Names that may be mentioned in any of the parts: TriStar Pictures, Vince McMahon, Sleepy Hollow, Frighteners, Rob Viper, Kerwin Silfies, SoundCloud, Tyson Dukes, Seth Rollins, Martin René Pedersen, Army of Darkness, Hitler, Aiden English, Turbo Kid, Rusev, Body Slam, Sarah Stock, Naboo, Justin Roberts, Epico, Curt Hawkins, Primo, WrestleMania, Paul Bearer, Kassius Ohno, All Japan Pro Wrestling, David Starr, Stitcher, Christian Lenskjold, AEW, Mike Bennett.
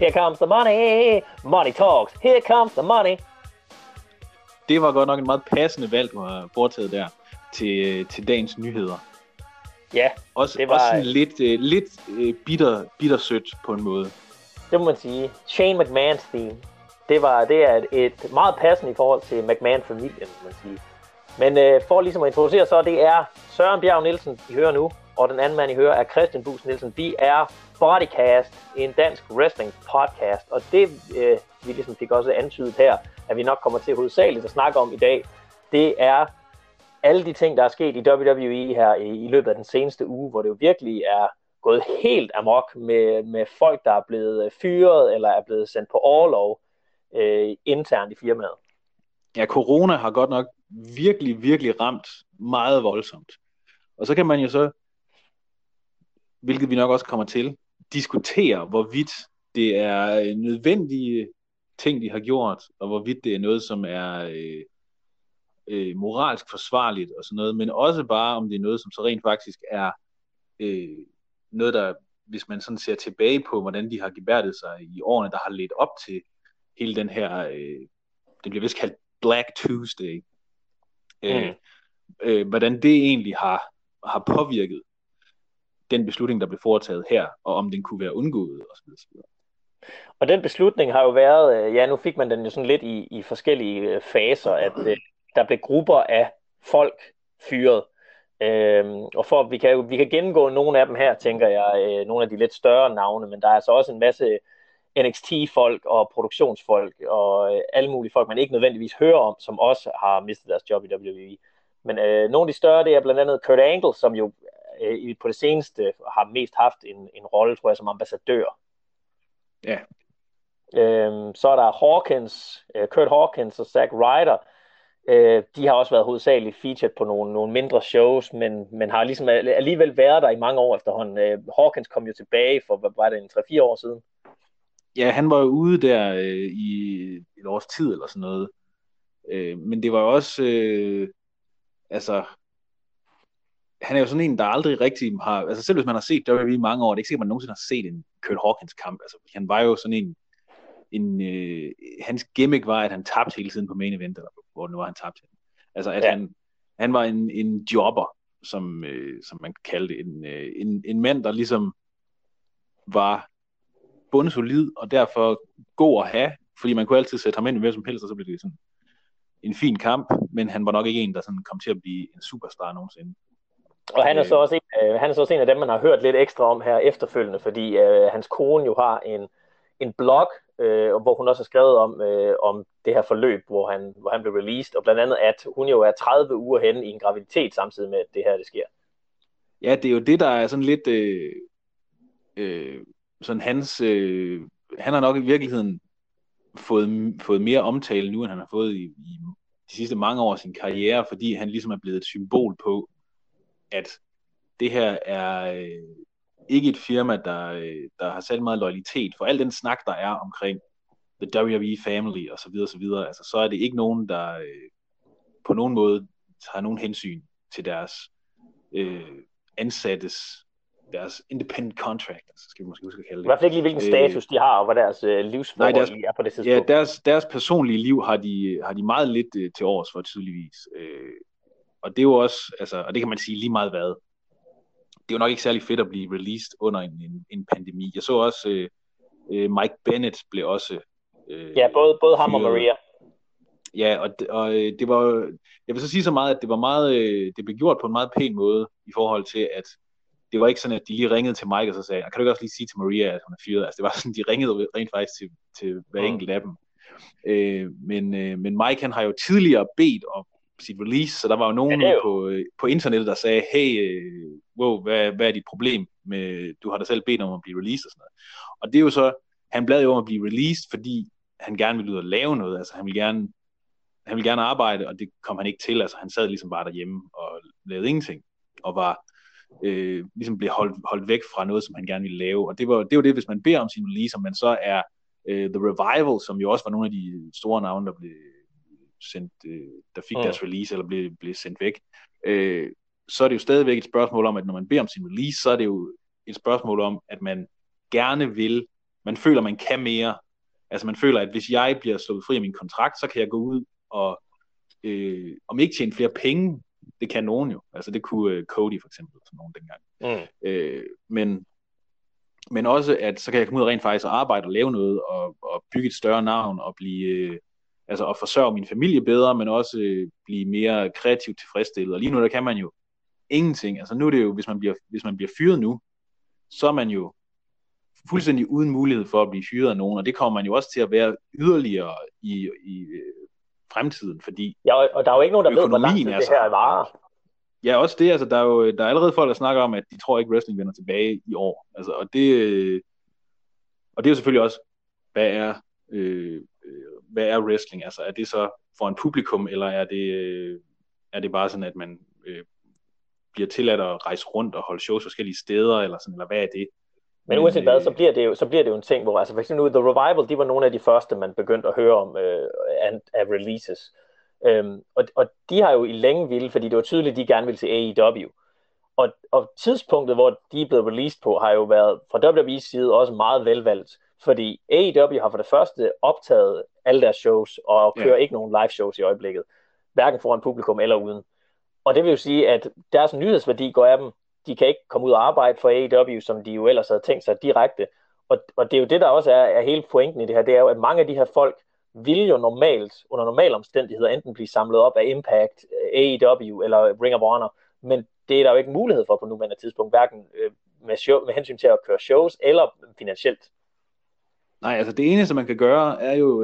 Here comes the money. Money talks. Here comes the money. Det var godt nok en meget passende valg, du har foretaget der til dagens nyheder. Ja, også, det var... Også sådan lidt bittersødt på en måde. Det må man sige. Shane McMahons theme. Det er et meget passende i forhold til McMahon-familien, må man sige. Men for ligesom at introducere, så det er Søren Bjerg Nielsen, I hører nu, og den anden mand, I hører, er Christian Busen Nielsen. Vi er Bodycast, en dansk wrestling-podcast, og det vi ligesom fik også antydet her, at vi nok kommer til hovedsageligt at snakke om i dag, det er alle de ting, der er sket i WWE her i løbet af den seneste uge, hvor det jo virkelig er gået helt amok med folk, der er blevet fyret eller er blevet sendt på orlov internt i firmaet. Ja, corona har godt nok virkelig, virkelig ramt meget voldsomt. Og så kan man jo så, hvilket vi nok også kommer til, diskutere, hvorvidt det er nødvendige ting, de har gjort, og hvorvidt det er noget, som er moralsk forsvarligt og sådan noget, men også bare, om det er noget, som så rent faktisk er noget, der, hvis man sådan ser tilbage på, hvordan de har gebærdet sig i årene, der har ledt op til hele den her, det bliver vist kaldt Black Tuesday, hvordan det egentlig har påvirket den beslutning, der blev foretaget her, og om den kunne være undgået og så videre. Og den beslutning har jo været, ja, nu fik man den jo sådan lidt i forskellige faser, at der blev grupper af folk fyret. Og for vi kan gennemgå nogle af dem her, tænker jeg, nogle af de lidt større navne, men der er altså også en masse NXT-folk og produktionsfolk og alle mulige folk, man ikke nødvendigvis hører om, som også har mistet deres job i WWE. Men nogle af de større, det er blandt andet Kurt Angle, som jo på det seneste har mest haft en rolle, tror jeg, som ambassadør. Ja. Så er der Hawkins, Curt Hawkins og Zach Ryder. De har også været hovedsageligt featured på nogle mindre shows, men har ligesom alligevel været der i mange år efterhånden. Hawkins kom jo tilbage for, hvad var det, en 3-4 år siden? Ja, han var jo ude der i et års tid eller sådan noget. Men det var jo også... han er jo sådan en, der aldrig rigtig har... Altså selv hvis man har set WWE i mange år, det er ikke sikkert, man nogensinde har set en Curt Hawkins kamp. Altså han var jo sådan en hans gimmick var, at han tabte hele tiden på main event, eller hvor nu var han tabt. Altså at han var en jobber, som man kaldte en mand, der ligesom var bundsolid, og derfor god at have, fordi man kunne altid sætte ham ind i hvem som helst, og så blev det sådan en fin kamp, men han var nok ikke en, der sådan kom til at blive en superstar nogensinde. Og han er så også en af dem, man har hørt lidt ekstra om her efterfølgende, fordi hans kone jo har en blog, hvor hun også har skrevet om det her forløb, hvor han blev released, og blandt andet, at hun jo er 30 uger henne i en graviditet samtidig med, at det her, det sker. Ja, det er jo det, der er sådan lidt sådan hans... han har nok i virkeligheden fået mere omtale nu, end han har fået i de sidste mange år af sin karriere, fordi han ligesom er blevet et symbol på, at det her er ikke et firma, der har særlig meget loyalitet. For al den snak, der er omkring the WWE family og så videre, så videre, altså, så er det ikke nogen, der på nogen måde tager nogen hensyn til deres ansattes, deres independent contract, så skal vi måske huske at kalde det. I hvert fald ikke lige, hvilken status de har, og hvad deres livsforhold er på det tidspunkt. Ja, deres personlige liv har de meget lidt til års for, tydeligvis. Og det er jo også, altså, og det kan man sige lige meget hvad, det er jo nok ikke særlig fedt at blive released under en pandemi. Jeg så også, Mike Bennett blev også... ja, både ham og Maria. Ja, og det var... Jeg vil så sige så meget, at det var meget... det blev gjort på en meget pæn måde, i forhold til, at det var ikke sådan, at de lige ringede til Mike og så sagde, kan du ikke også lige sige til Maria, at hun er fyret? Altså, det var sådan, de ringede rent faktisk til hver enkelt af dem. Men Mike, han har jo tidligere bedt om sit release, så der var jo nogen på internettet, der sagde, hey, wow, hvad er dit problem med, du har da selv bedt om at blive released og sådan noget. Og det er jo så, han bladede jo om at blive released, fordi han gerne ville ud og lave noget, altså han ville gerne arbejde, og det kom han ikke til, altså han sad ligesom bare derhjemme og lavede ingenting, og var ligesom blev holdt væk fra noget, som han gerne ville lave, og det var det, hvis man beder om sin release, og man så er The Revival, som jo også var nogle af de store navne, der blev sendt, der fik deres release eller blev sendt væk, så er det jo stadigvæk et spørgsmål om, at når man beder om sin release, så er det jo et spørgsmål om, at man gerne vil man føler, man kan mere. Altså man føler, at hvis jeg bliver slået fri af min kontrakt, så kan jeg gå ud og om ikke tjene flere penge, det kan nogen jo. Altså det kunne Cody for eksempel, som nogen dengang. Mm. Men også, at så kan jeg komme ud rent faktisk og arbejde og lave noget, og bygge et større navn, og blive, altså at forsørge min familie bedre, men også blive mere kreativt tilfredsstillet. Og lige nu, der kan man jo ingenting. Altså nu er det jo, hvis man bliver fyret nu, så er man jo fuldstændig uden mulighed for at blive fyret af nogen, og det kommer man jo også til at være yderligere i fremtiden, fordi ja, og der er jo ikke nogen, der ved, hvor langt det her varer. Ja, også det, altså der er allerede folk, der snakker om, at de tror ikke, wrestling vender tilbage i år. Altså, og det er jo selvfølgelig også, hvad er wrestling? Altså, er det så for en publikum, eller er det bare sådan, at man bliver tilladt at rejse rundt og holde shows forskellige steder, eller sådan, eller hvad er det? Men uanset hvad, så bliver det jo en ting, hvor altså for eksempel The Revival, de var nogle af de første, man begyndte at høre om af releases. Og de har jo i længe ville, fordi det var tydeligt, de gerne ville til AEW. Og tidspunktet, hvor de er blevet released på, har jo været fra WWE's side også meget velvalgt. Fordi AEW har for det første optaget alle deres shows, og kører ikke nogen live shows i øjeblikket. Hverken foran publikum eller uden. Og det vil jo sige, at deres nyhedsværdi går af dem. De kan ikke komme ud og arbejde for AEW, som de jo ellers havde tænkt sig direkte. Og det er jo det, der også er hele pointen i det her. Det er jo, at mange af de her folk vil jo normalt, under normale omstændigheder, enten blive samlet op af Impact, AEW eller Ring of Honor, men det er der jo ikke mulighed for på nuværende tidspunkt, hverken med hensyn til at køre shows eller finansielt. Nej, altså det eneste, man kan gøre, er jo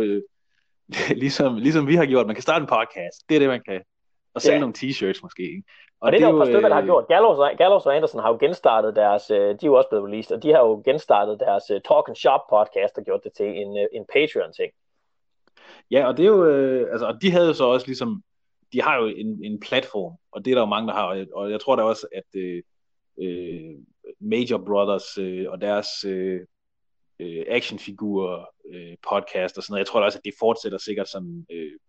ligesom vi har gjort, man kan starte en podcast, det er det, man kan, og sælge nogle t-shirts måske, ikke? Og det er der jo et par stykker, der har gjort. Gallows og Andersen har jo genstartet deres, de er jo også blevet released, og de har jo genstartet deres Talk and Shop podcast og gjort det til en Patreon-ting. Ja, og det er jo, altså, og de havde jo så også ligesom, de har jo en platform, og det er der jo mange, der har, og jeg tror da også, at Major Brothers og deres actionfigurer, podcast og sådan noget, jeg tror da også, at det fortsætter sikkert sådan,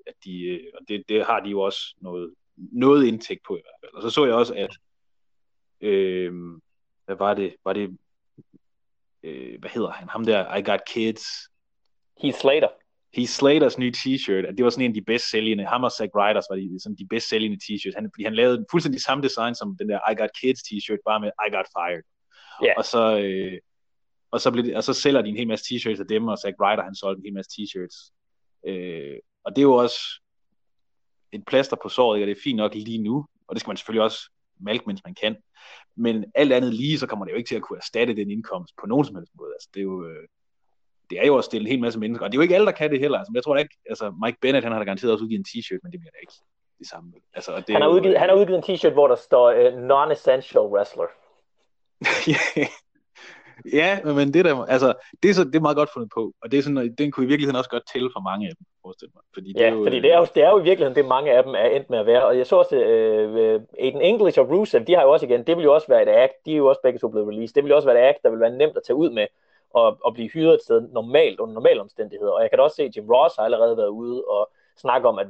at de, og det har de jo også noget indtægt på i hvert fald. Og så jeg også, at hvad var det? Var det hvad hedder han? Ham der, I Got Kids. Heath Slaters nye t-shirt, at det var sådan en af de bedst sælgende. Ham og Zach Ryder var de bedst sælgende t-shirts. Fordi han lavede fuldstændig samme design som den der I Got Kids t-shirt, bare med I Got Fired. Yeah. Og så sælger de en hel masse t-shirts af dem, og Zach Ryder, han solgte en hel masse t-shirts. Og det er jo også et plaster på såret, ikke? Og det er fint nok lige nu, og det skal man selvfølgelig også malke, mens man kan. Men alt andet lige, så kommer det jo ikke til at kunne erstatte den indkomst på nogen som helst måde. Altså, det er jo at stille en hel masse mennesker, og det er jo ikke alle, der kan det heller. Altså, jeg tror ikke, altså Mike Bennett, han har da garanteret også udgivet en t-shirt, men det bliver da ikke det samme. Altså, og det han har udgivet en t-shirt, hvor der står non-essential wrestler. Ja, men det der, altså det er meget godt fundet på, og det er sådan, den kunne i virkeligheden også godt tælle for mange af dem, forestil mig. Fordi det er jo i virkeligheden det, mange af dem er endt med at være, og jeg så også Aiden English og Rusev, de har jo også igen, det vil jo også være et act, de er jo også begge to blevet released, det vil jo også være et act, der vil være nemt at tage ud med, og blive hyret et sted normalt, under normale omstændigheder, og jeg kan da også se, at Jim Ross har allerede været ude og snakke om, at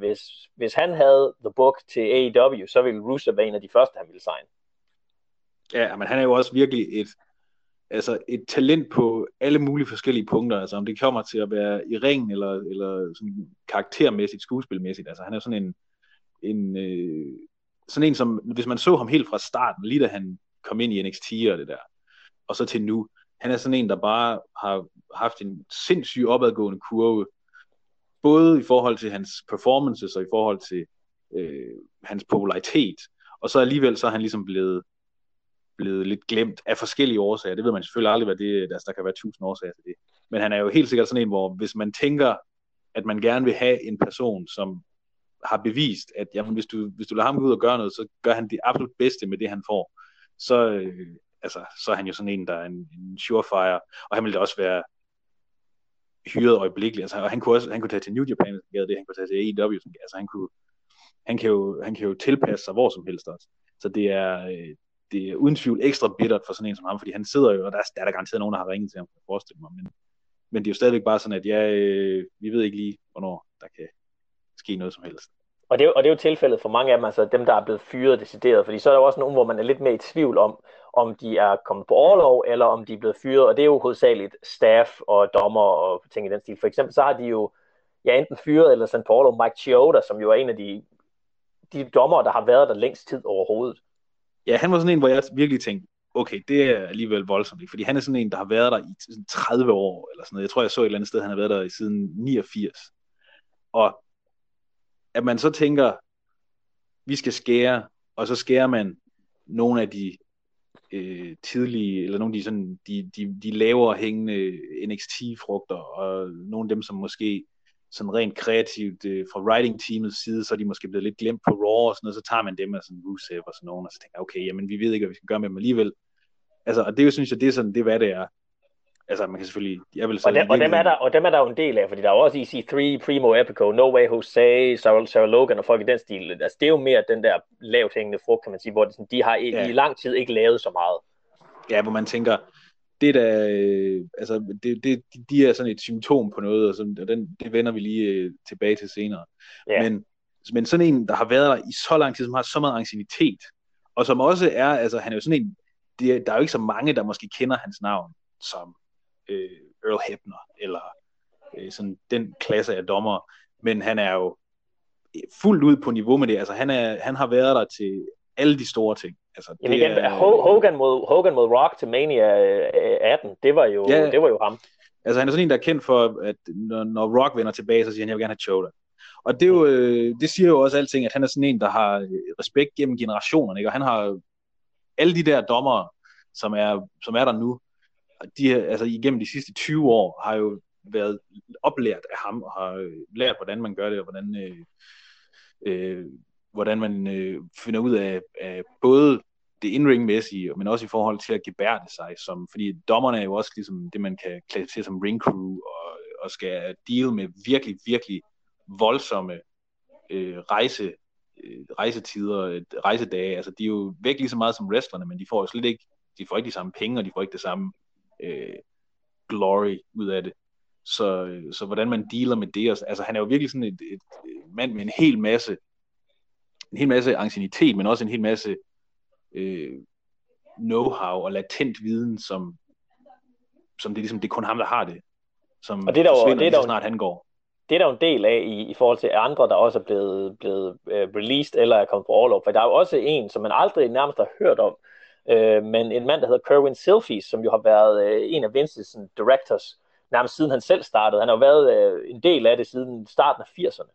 hvis han havde The Book til AEW, så ville Rusev være en af de første, han ville signe. Ja, men han er jo også virkelig et talent på alle mulige forskellige punkter, altså om det kommer til at være i ringen, eller sådan karaktermæssigt, skuespilmæssigt, altså han er sådan en, som, hvis man så ham helt fra starten, lige da han kom ind i NXT og det der, og så til nu, han er sådan en, der bare har haft en sindssyg opadgående kurve, både i forhold til hans performances, og i forhold til hans popularitet, og så alligevel, så er han ligesom blevet lidt glemt af forskellige årsager. Det ved man selvfølgelig aldrig, hvad det, altså der kan være 1000 årsager til det. Men han er jo helt sikkert sådan en, hvor hvis man tænker, at man gerne vil have en person, som har bevist, at jamen, hvis du lader ham gå ud og gøre noget, så gør han det absolut bedste med det, han får. Så er han jo sådan en, der er en surefire, og han ville da også være hyret øjeblikkeligt. Altså, og han kunne tage til New Japan, hvis han gav det, han kunne tage til AEW, altså han kan jo tilpasse sig hvor som helst også. Så det er uden tvivl ekstra bittert for sådan en som ham, fordi han sidder jo, og der er der garanteret nogen, der har ringet til ham, for at mig, men det er jo stadigvæk bare sådan, at vi ved ikke lige, hvornår der kan ske noget som helst. Og det er jo tilfældet for mange af dem, altså dem, der er blevet fyret decideret, fordi så er der også nogen, hvor man er lidt mere i tvivl om de er kommet på orlov, eller om de er blevet fyret, og det er jo hovedsageligt staff og dommer og ting i den stil. For eksempel så har de jo enten fyret eller sendt på orlov Mike Chioda, som jo er en af de dommer, der har været der længst tid overhovedet. Ja, han var sådan en, hvor jeg virkelig tænkte, okay, det er alligevel voldsomt, fordi han er sådan en, der har været der i 30 år, eller sådan noget. Jeg tror, jeg så et eller andet sted, han har været der siden 89. Og at man så tænker, vi skal skære, og så skærer man nogle af de tidlige, eller nogle af de, sådan, de lavere hængende NXT-frugter, og nogle af dem, som måske sådan rent kreativt fra writing-teamets side, så er de måske blevet lidt glemt på Raw og sådan noget, så tager man dem af sådan Rusev og sådan nogen, og så tænker okay, jamen vi ved ikke, hvad vi skal gøre med dem alligevel. Altså, og det synes jeg, det er sådan, det er hvad det er. Altså, man kan selvfølgelig... dem er der jo en del af, fordi der er også EC3, Primo Epico, No Way Jose, Sarah Logan og folk i den stil. Altså, det er jo mere den der lavt hængende frugt, kan man sige, hvor det sådan, de har i lang tid ikke lavet så meget. Ja, hvor man tænker, det der, altså, de er sådan et symptom på noget, og sådan, og det vender vi lige tilbage til senere. Ja. Men sådan en, der har været der i så lang tid, som har så meget anciennitet, og som også er, altså, han er jo sådan en, der er jo ikke så mange, der måske kender hans navn, som Earl Hebner, eller sådan den klasse af dommer, men han er jo fuldt ud på niveau med det, altså han har været der til alle de store ting. Altså, det igen, er, Hogan mod Rock til Mania 18, det var jo ham. Altså han er sådan en, der er kendt for, at når Rock vender tilbage, så siger han, jeg vil gerne have Choda. Og det, er jo, det siger jo også alting, at han er sådan en, der har respekt gennem generationerne, ikke? Og han har alle de der dommere, som er der nu, de altså igennem de sidste 20 år har jo været oplært af ham og har lært hvordan man gør det og hvordan man finder ud af både det in-ring-mæssige, men også i forhold til at gebærde sig, som fordi dommerne er jo også ligesom det man kan klassificere som ring crew og skal deal med virkelig virkelig voldsomme rejsetider, rejsedage, altså de er jo væk lige så meget som wrestlerne, men de får jo slet ikke de samme penge, og de får ikke det samme glory ud af det, så hvordan man dealer med det, altså han er jo virkelig sådan et mand med en hel masse anciennitet, men også en hel masse know-how og latent viden, som det er ligesom, det er kun ham der har det, som og det der forsvinder lige så snart han går. Det er der jo en del af i forhold til andre, der også er blevet released eller er kommet på orlov, for der er jo også en, som man aldrig nærmest har hørt om, men en mand, der hedder Kerwin Silfies, som jo har været en af Vince's directors, nærmest siden han selv startede. Han har jo været en del af det siden starten af 80'erne.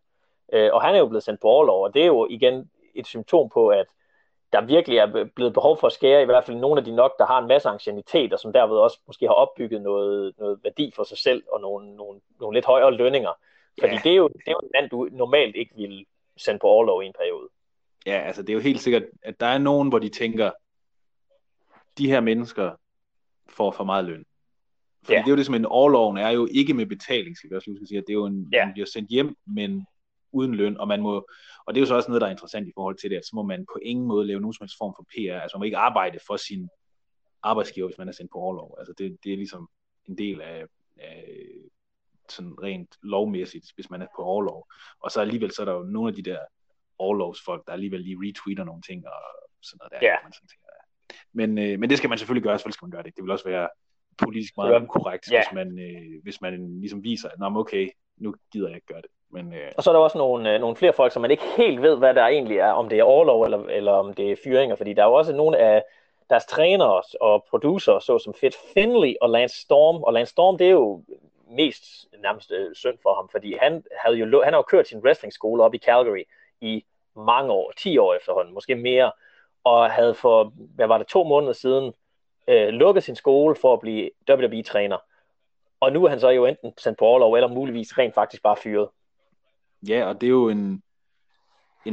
Og han er jo blevet sendt på orlov, og det er jo igen et symptom på, at der virkelig er blevet behov for at skære, i hvert fald nogle af de nok, der har en masse anciennitet, og som derved også måske har opbygget noget værdi for sig selv, og nogle lidt højere lønninger. Fordi yeah, det er jo en mand, du normalt ikke ville sende på orlov i en periode. Ja, altså det er jo helt sikkert, at der er nogen, hvor de tænker, de her mennesker får for meget løn. Fordi yeah, det er jo det, som en orloven er jo ikke med betaling, skal vi også sige, at det er jo en, yeah, man bliver sendt hjem, men uden løn, og man må, og det er jo så også noget, der er interessant i forhold til det, at så må man på ingen måde lave nogen som helst form for PR, altså man må ikke arbejde for sin arbejdsgiver, hvis man er sendt på orlov. Altså det er ligesom en del af sådan rent lovmæssigt, hvis man er på orlov. Og så alligevel, så er der jo nogle af de der orlovsfolk, der alligevel lige retweeter nogle ting, og sådan noget der, yeah, man sådan tænker. Men det skal man selvfølgelig gøre, så skal man gøre det. Det vil også være politisk meget ukorrekt, yeah, hvis man ligesom viser, at okay, nu gider jeg ikke gøre det. Men, Og så er der også nogle flere folk, som man ikke helt ved, hvad der egentlig er, om det er orlov eller om det er fyringer, fordi der er jo også nogle af deres trænere og producer, såsom Fit Finley og Lance Storm, og Lance Storm, det er jo mest nærmest synd for ham, fordi han havde jo kørt sin wrestlingskole op i Calgary i mange år, 10 år efterhånden, måske mere, og havde for, 2 måneder siden lukket sin skole for at blive WWE-træner. Og nu er han så jo enten sendt på orlov, eller muligvis rent faktisk bare fyret. Ja, og det er jo en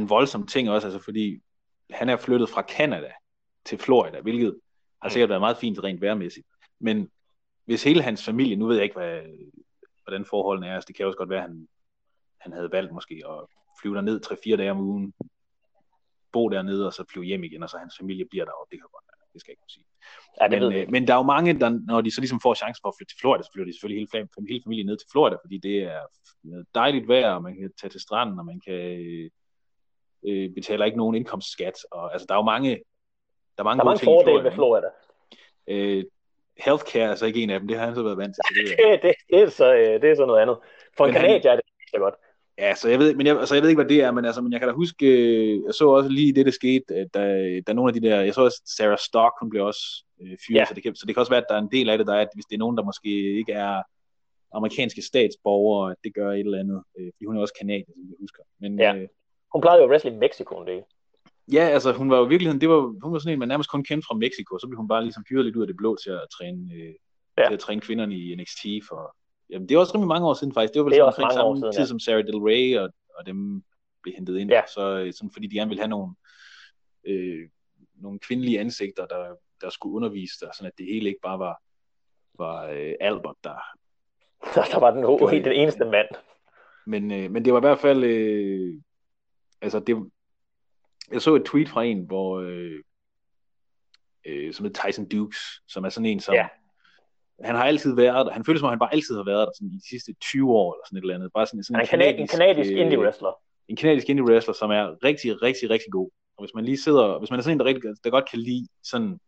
voldsom ting også, altså fordi han er flyttet fra Canada til Florida, hvilket har sikkert været meget fint rent vejrmæssigt. Men hvis hele hans familie, nu ved jeg ikke, hvordan forholdene er, så det kan også godt være, at han havde valgt måske at flyve derned 3-4 dage om ugen, bo dernede, og så flyve hjem igen, og så hans familie bliver deroppe, det kan godt være, det skal jeg ikke kunne sige. Ja, men der er jo mange, der, når de så ligesom får chancen for at flytte til Florida, så flytter de selvfølgelig hele familien ned til Florida, fordi det er dejligt vejr, og man kan tage til stranden, og man kan betaler ikke nogen indkomstskat, og altså, der er jo mange ting fordele ved Florida. Healthcare er så ikke en af dem, det har han så været vant til. Det er så noget andet. For en kanadier er det så godt. Ja, så jeg ved, jeg ved ikke, hvad det er, men jeg kan da huske, jeg så også lige det skete, der nogle af de der, jeg så også Sarah Stock, hun blev også fyret, ja. så det kan også være, at der er en del af det, der er, at hvis det er nogen, der måske ikke er amerikanske statsborgere, det gør et eller andet, fordi hun er også kanadier, som jeg husker. Men, ja. Hun plejede jo at wrestle i Mexico en del. Ja, altså hun var jo i virkeligheden, hun var sådan en, man nærmest kun kendte fra Mexico, så blev hun bare ligesom fyret lidt ud af det blå til at træne, til at træne kvinderne i NXT for... Jamen, det er også rimelig mange år siden faktisk. Det var vel omkring samme siden, tid som Sarah Del Rey og dem blev hentet ind. Ja. Så sådan, fordi de gerne ville have nogle kvindelige ansigter, der skulle undervise dig, sådan at det hele ikke bare var Albert, der var den eneste mand. Men det var i hvert fald jeg så et tweet fra en, hvor som hedder Tyson Dukes, som er sådan en som han har altid været der. Han føles som om han bare altid har været der sådan i de sidste 20 år eller sådan et eller andet. Bare sådan en kanadisk indie wrestler. En kanadisk indie wrestler, som er rigtig, rigtig, rigtig god. Og hvis man lige sidder, hvis man er sådan en der godt kan lide sådan,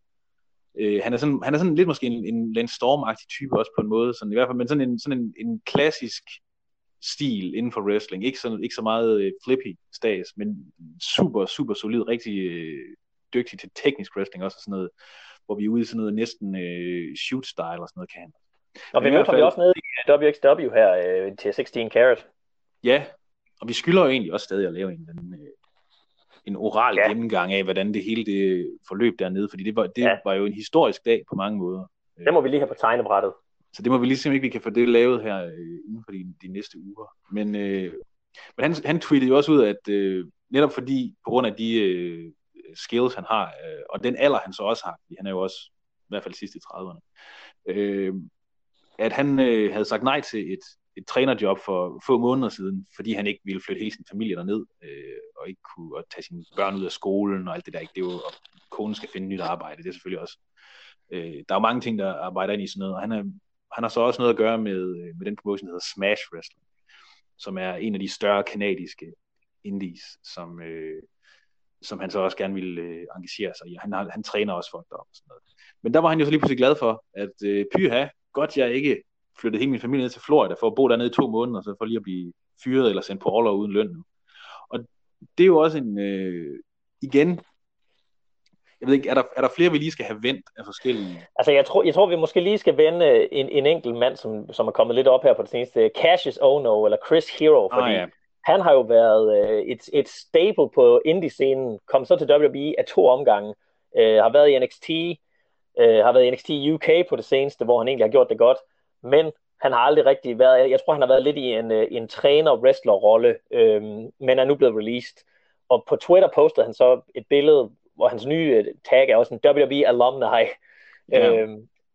han er sådan lidt måske en Lance Storm-agtig type også på en måde, sådan i hvert fald, men sådan en klassisk stil inden for wrestling, ikke så meget flippy stas, men super, super solid, rigtig dygtig til teknisk wrestling også og sådan noget. Hvor vi er ude i sådan noget næsten shoot-style og sådan noget, kan han. Og vi mødte ham også nede i WXW her til 16 Karat. Ja, og vi skylder jo egentlig også stadig at lave en oral gennemgang af, hvordan det hele det forløb dernede, fordi det var jo en historisk dag på mange måder. Det må vi lige have på tegnebrættet. Så det må vi lige simpelthen ikke, vi kan få det lavet her inden for de næste uger. Men han tweetede jo også ud, at netop fordi, på grund af de... skills han har, og den alder han så også har, fordi han er jo også i hvert fald sidst i 30'erne, at han havde sagt nej til et trænerjob for få måneder siden, fordi han ikke ville flytte hele sin familie derned, og ikke kunne tage sine børn ud af skolen og alt det der, ikke? Det er jo, og konen skal finde nyt arbejde, det er selvfølgelig også. Der er jo mange ting, der arbejder ind i sådan noget, og han har så også noget at gøre med den promotion, der hedder Smash Wrestling, som er en af de større kanadiske indies, som han så også gerne ville engagere sig i. Han træner også folk deroppe og sådan noget. Men der var han jo så lige pludselig glad for, at pyha, godt jeg ikke flyttede hele min familie ned til Florida for at bo dernede i 2 måneder, så for lige at blive fyret eller sendt på orlov uden løn nu. Og det er jo også en, igen, jeg ved ikke, er der flere, vi lige skal have vendt af forskellige? Altså jeg tror vi måske lige skal vende en enkelt mand, som er kommet lidt op her på det seneste, Kassius Ohno eller Chris Hero, fordi... Han har jo været et staple på indie-scenen, kom så til WWE af 2 omgange, har været i NXT, har været i NXT UK på det seneste, hvor han egentlig har gjort det godt, men han har aldrig rigtig været, jeg tror han har været lidt i en træner-wrestler-rolle, men er nu blevet released. Og på Twitter postede han så et billede, hvor hans nye tag er også en WWE alumni,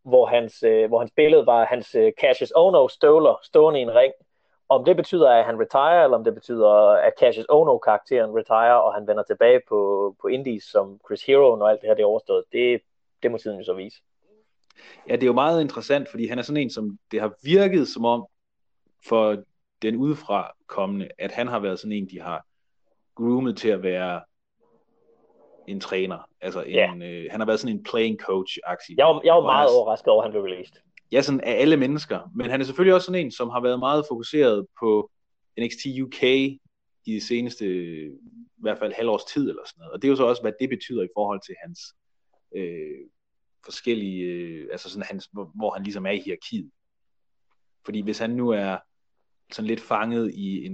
hvor hans billede var hans Kassius Ohno støvler stående i en ring. Om det betyder, at han retire, eller om det betyder, at Kassius Ohno-karakteren retire, og han vender tilbage på indies som Chris Hero, når alt det her det er overstået, det må tiden jo så vise. Ja, det er jo meget interessant, fordi han er sådan en, som det har virket som om, for den udefra kommende, at han har været sådan en, de har groomet til at være en træner. Altså han har været sådan en playing coach-aktie. Jeg var meget overrasket over, at han blev released. Ja, sådan af alle mennesker. Men han er selvfølgelig også sådan en, som har været meget fokuseret på NXT UK i det seneste, i hvert fald halvårs tid eller sådan noget. Og det er jo så også, hvad det betyder i forhold til hans forskellige, altså sådan hans, hvor han ligesom er i hierarkiet. Fordi hvis han nu er sådan lidt fanget i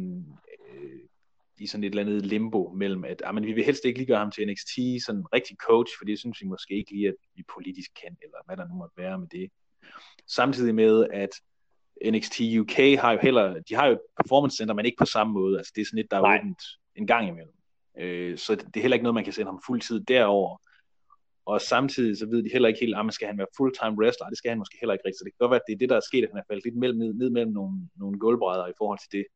i sådan et eller andet limbo mellem, at men vi vil helst ikke lige gøre ham til NXT, sådan en rigtig coach, for det synes vi måske ikke lige, at vi politisk kan, eller hvad der nu måtte være med det. Samtidig med, at NXT UK har jo heller, de har jo performance center, men ikke på samme måde. Altså det er sådan lidt, der er åbent en gang imellem. Så det er heller ikke noget, man kan sende ham fuldtid derover. Og samtidig så ved de heller ikke helt, man skal han være fulltime wrestler? Det skal han måske heller ikke rigtigt. Så det kan godt være, at det er det, der er sket, at han er faldet lidt ned mellem nogle gulvbrædder i forhold til det.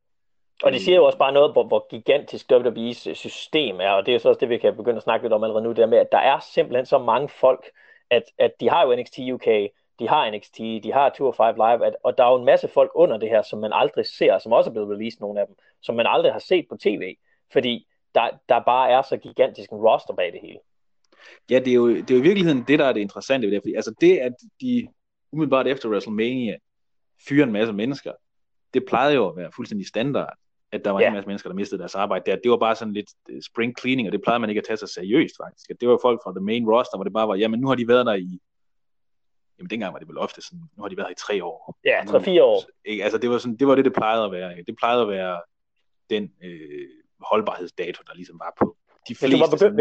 Og det siger jo også bare noget, hvor gigantisk WWE's system er, og det er så også det, vi kan begynde at snakke lidt om allerede nu, det der med, at der er simpelthen så mange folk, at de har jo NXT UK, de har NXT, de har 205 Live, og der er jo en masse folk under det her, som man aldrig ser, som også er blevet released, nogle af dem, som man aldrig har set på tv, fordi der bare er så gigantisk en roster bag det hele. Ja, det er jo i virkeligheden det, der er det interessante ved det. Fordi, altså det, at de umiddelbart efter WrestleMania fyrer en masse mennesker, det plejede jo at være fuldstændig standard, at der var en masse mennesker, der mistede deres arbejde der. Det var bare sådan lidt spring cleaning, og det plejede man ikke at tage sig seriøst faktisk. At det var folk fra the main roster, hvor det bare var, jamen nu har de været der i, jamen dengang var det vel ofte sådan, nu har de været her i 3 år. Ja, 3-4 år. Ikke? Altså det var, sådan, det var det, det plejede at være. Ikke? Det plejede at være den holdbarhedsdato, der ligesom var på. De fleste,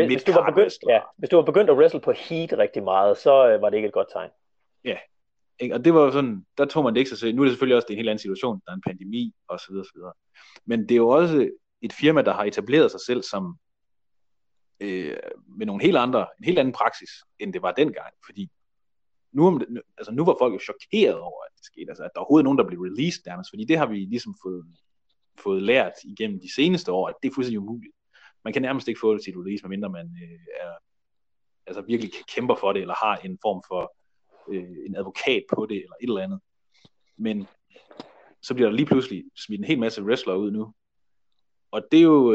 hvis du var begyndt at wrestle på heat rigtig meget, så var det ikke et godt tegn. Ja, ikke? Og det var sådan, der tog man det ikke så seriøst. Nu er det selvfølgelig også det en helt anden situation, der er en pandemi og så videre, så videre. Men det er jo også et firma, der har etableret sig selv som med nogle helt andre, en helt anden praksis, end det var dengang, fordi nu var folk jo chokeret over, at det skete, altså at der overhovedet nogen, der blev released nærmest, fordi det har vi ligesom fået lært igennem de seneste år, at det er fuldstændig umuligt. Man kan nærmest ikke få det til release, medmindre man virkelig kæmper for det, eller har en form for en advokat på det, eller et eller andet. Men så bliver der lige pludselig smidt en hel masse wrestlere ud nu. Og det er jo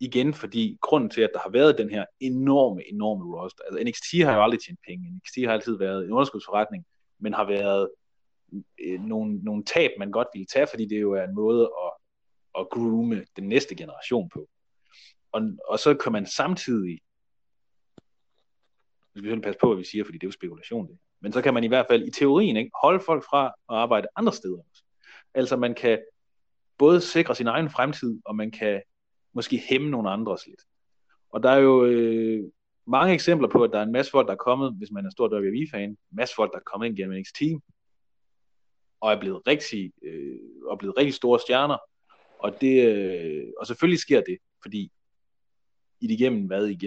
igen, fordi grunden til, at der har været den her enorme roster. Altså NXT har jo aldrig tjent penge. NXT har altid været en underskudsforretning, men har været nogle tab, man godt ville tage, fordi det jo er en måde at groome den næste generation på. Og så kan man samtidig, vi skal passe på, hvad vi siger, fordi det er jo spekulation det, men så kan man i hvert fald i teorien, ikke, holde folk fra at arbejde andre steder også. Altså man kan både sikre sin egen fremtid, og man kan måske hæmme nogle andres lidt. Og der er jo mange eksempler på, at der er en masse folk, der er kommet, hvis man er stor WWE-fan, en masse folk, der er kommet ind gennem NXT, og er blevet rigtig store stjerner, og det og selvfølgelig sker det, fordi igennem i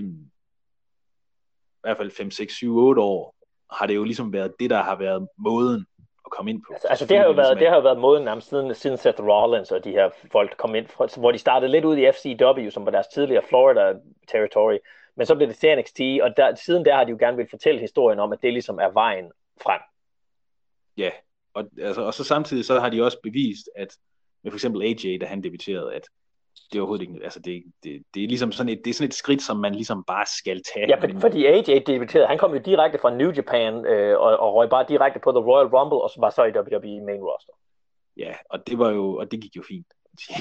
hvert fald 5, 6, 7, 8 år, har det jo ligesom været det, der har været måden at komme ind på. Altså det har jo været måden nærmest siden Seth Rollins og de her folk kom ind fra, hvor de startede lidt ud i FCW, som var deres tidligere Florida territory, men så blev det til NXT, og der, siden der har de jo gerne vil fortælle historien om, at det ligesom er vejen frem. Ja, og så samtidig så har de også bevist, at med for eksempel AJ, da han debuterede, at det er overhovedet ikke, altså det er ligesom sådan et skridt, som man ligesom bare skal tage. Ja, fordi AJ debuterede, han kom jo direkte fra New Japan, og røg bare direkte på The Royal Rumble, og var så i WWE main roster. Ja, og det gik jo fint.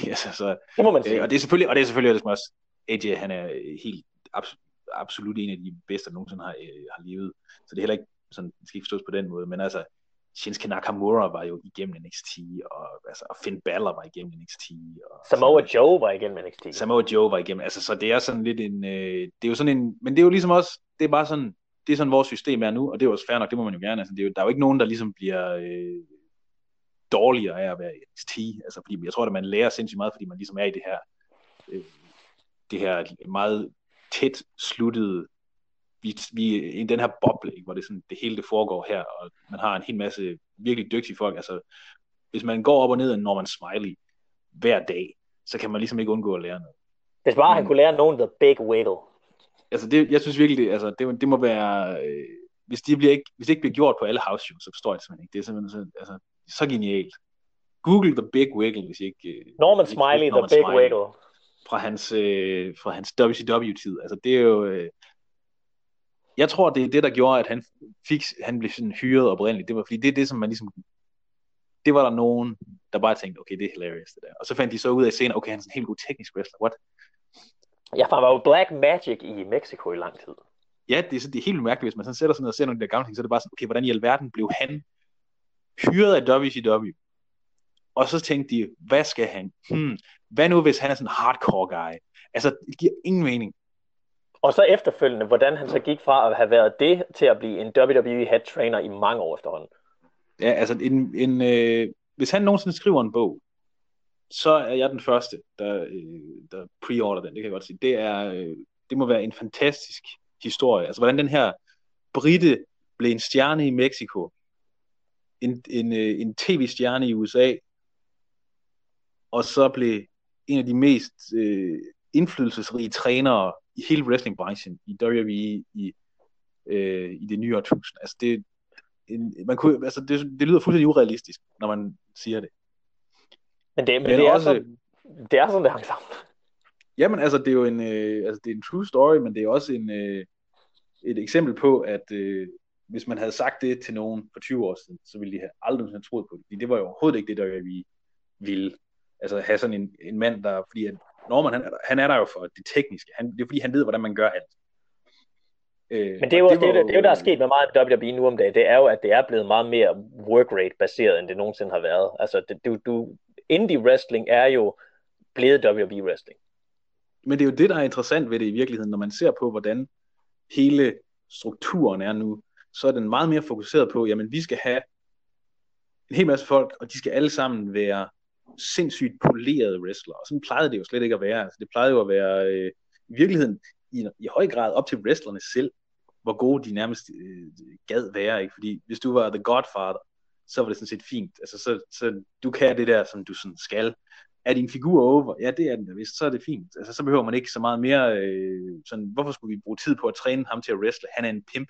Altså, så, det må man sige. Og det er selvfølgelig også, AJ, han er helt absolut en af de bedste, der nogensinde har levet. Så det er heller ikke sådan, det skal ikke forstås på den måde, men altså, Shinsuke Nakamura var jo igennem NXT, og Finn Balor var igennem NXT. Og Samoa Joe var igennem NXT. Altså, så det er sådan lidt en... det er jo sådan en... Men det er jo ligesom også... Det er bare sådan... Det er sådan, vores system er nu, og det er jo også fair nok, det må man jo gerne. Altså, der er jo ikke nogen, der ligesom bliver dårligere af at være NXT. Altså, fordi jeg tror, at man lærer sindssygt meget, fordi man ligesom er i det her... det her meget tæt sluttede... Vi i den her boble, ikke, hvor det sådan det hele det foregår her, og man har en hel masse virkelig dygtige folk. Altså hvis man går op og ned af Norman Smiley hver dag, så kan man ligesom ikke undgå at lære noget. Hvis bare han kunne lære nogen the big wiggle. Altså det, jeg synes virkelig, altså det må være, hvis det ikke bliver gjort på alle house shows, så forstår jeg det simpelthen ikke. Det er simpelthen så genialt. Google the big wiggle, hvis I ikke Norman hvis I Smiley ikke, Norman the big Smiley, wiggle fra hans WCW-tid. Altså det er jo jeg tror, det er det, der gjorde, at han blev sådan hyret oprindeligt. Det var fordi, det er det, som man ligesom... Det var der nogen, der bare tænkte, okay, det er hilarious, det der. Og så fandt de så ud af senere, okay, han er sådan en helt god teknisk wrestler. What? Ja, for han var jo Black Magic i Mexico i lang tid. Ja, det er helt mærkeligt, hvis man sådan sætter sig ned og ser nogle af de der gamle ting, så er det bare sådan, okay, hvordan i alverden blev han hyret af WCW? Og så tænkte de, hvad skal han? Hvad nu, hvis han er sådan en hardcore guy? Altså, det giver ingen mening. Og så efterfølgende, hvordan han så gik fra at have været det, til at blive en WWE head trainer i mange år efterhånden. Ja, altså hvis han nogensinde skriver en bog, så er jeg den første, der pre-order den, det kan jeg godt sige. Det må være en fantastisk historie. Altså hvordan den her brite blev en stjerne i Mexico, en tv-stjerne i USA, og så blev en af de mest indflydelsesrige trænere i hele wrestlingbranchen, i WWE, i det nye årtusind. Altså, det lyder fuldstændig urealistisk, når man siger det. Men det er også sådan, det hang sammen. Jamen altså, det er jo en, altså, det er en true story, men det er også en, et eksempel på, at hvis man havde sagt det til nogen for 20 år siden, så ville de have aldrig have troet på det, fordi det var jo overhovedet ikke det, der vi ville. Altså have sådan en mand, der, fordi at Norman, han er der jo for det tekniske. Det er fordi, han ved, hvordan man gør alt. Men det er jo der er sket med meget af WWE nu om dagen. Det er jo, at det er blevet meget mere work rate baseret, end det nogensinde har været. Altså, indie wrestling er jo blevet WWE wrestling. Men det er jo det, der er interessant ved det i virkeligheden. Når man ser på, hvordan hele strukturen er nu, så er den meget mere fokuseret på, jamen vi skal have en hel masse folk, og de skal alle sammen være sindssygt polerede wrestlere. Og sådan plejede det jo slet ikke at være. Altså, det plejede jo at være i virkeligheden i høj grad op til wrestlerne selv, hvor gode de nærmest gad være, ikke? Fordi hvis du var The Godfather, så var det sådan set fint. Altså, så du kan det der, som du sådan skal. Er din figur over? Ja, det er den der vist. Så er det fint. Altså, så behøver man ikke så meget mere sådan, hvorfor skulle vi bruge tid på at træne ham til at wrestle? Han er en pimp.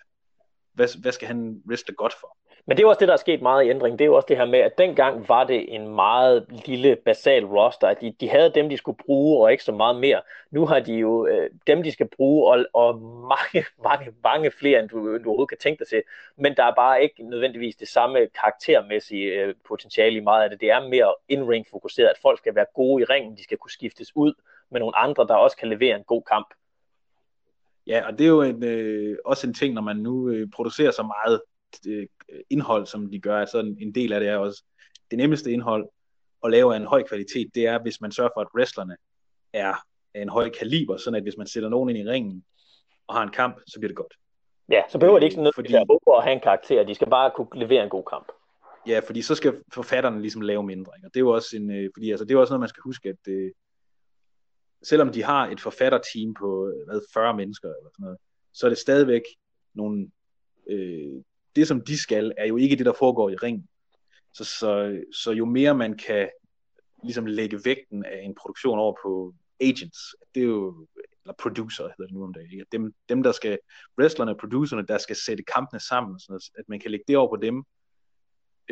Hvad skal han wrestle godt for? Men det er også det, der er sket meget i ændring. Det er jo også det her med, at dengang var det en meget lille, basal roster. De havde dem, de skulle bruge, og ikke så meget mere. Nu har de jo dem, de skal bruge, og mange, mange, mange flere, end du overhovedet kan tænke dig til. Men der er bare ikke nødvendigvis det samme karaktermæssige potentiale i meget af det. Det er mere in-ring fokuseret, at folk skal være gode i ringen. De skal kunne skiftes ud med nogle andre, der også kan levere en god kamp. Ja, og det er jo også en ting, når man nu producerer så meget indhold, som de gør, så en del af det er også det nemmeste indhold at lave af en høj kvalitet, det er, hvis man sørger for, at wrestlerne er af en høj kaliber, sådan at hvis man sætter nogen ind i ringen og har en kamp, så bliver det godt. Ja, så behøver det ikke sådan noget, fordi at have en karakter, de skal bare kunne levere en god kamp. Ja, fordi så skal forfatterne ligesom lave mindre, ikke? Og det er jo også en, fordi altså, det er også noget, man skal huske, at selvom de har et forfatterteam på 40 mennesker eller sådan noget, så er det stadigvæk nogle det, som de skal, er jo ikke det, der foregår i ringen. Så jo mere man kan ligesom lægge vægten af en produktion over på agents, det er jo, eller producer hedder det nu om dagen, dem der skal, wrestlerne og producerne, der skal sætte kampene sammen, sådan at man kan lægge det over på dem,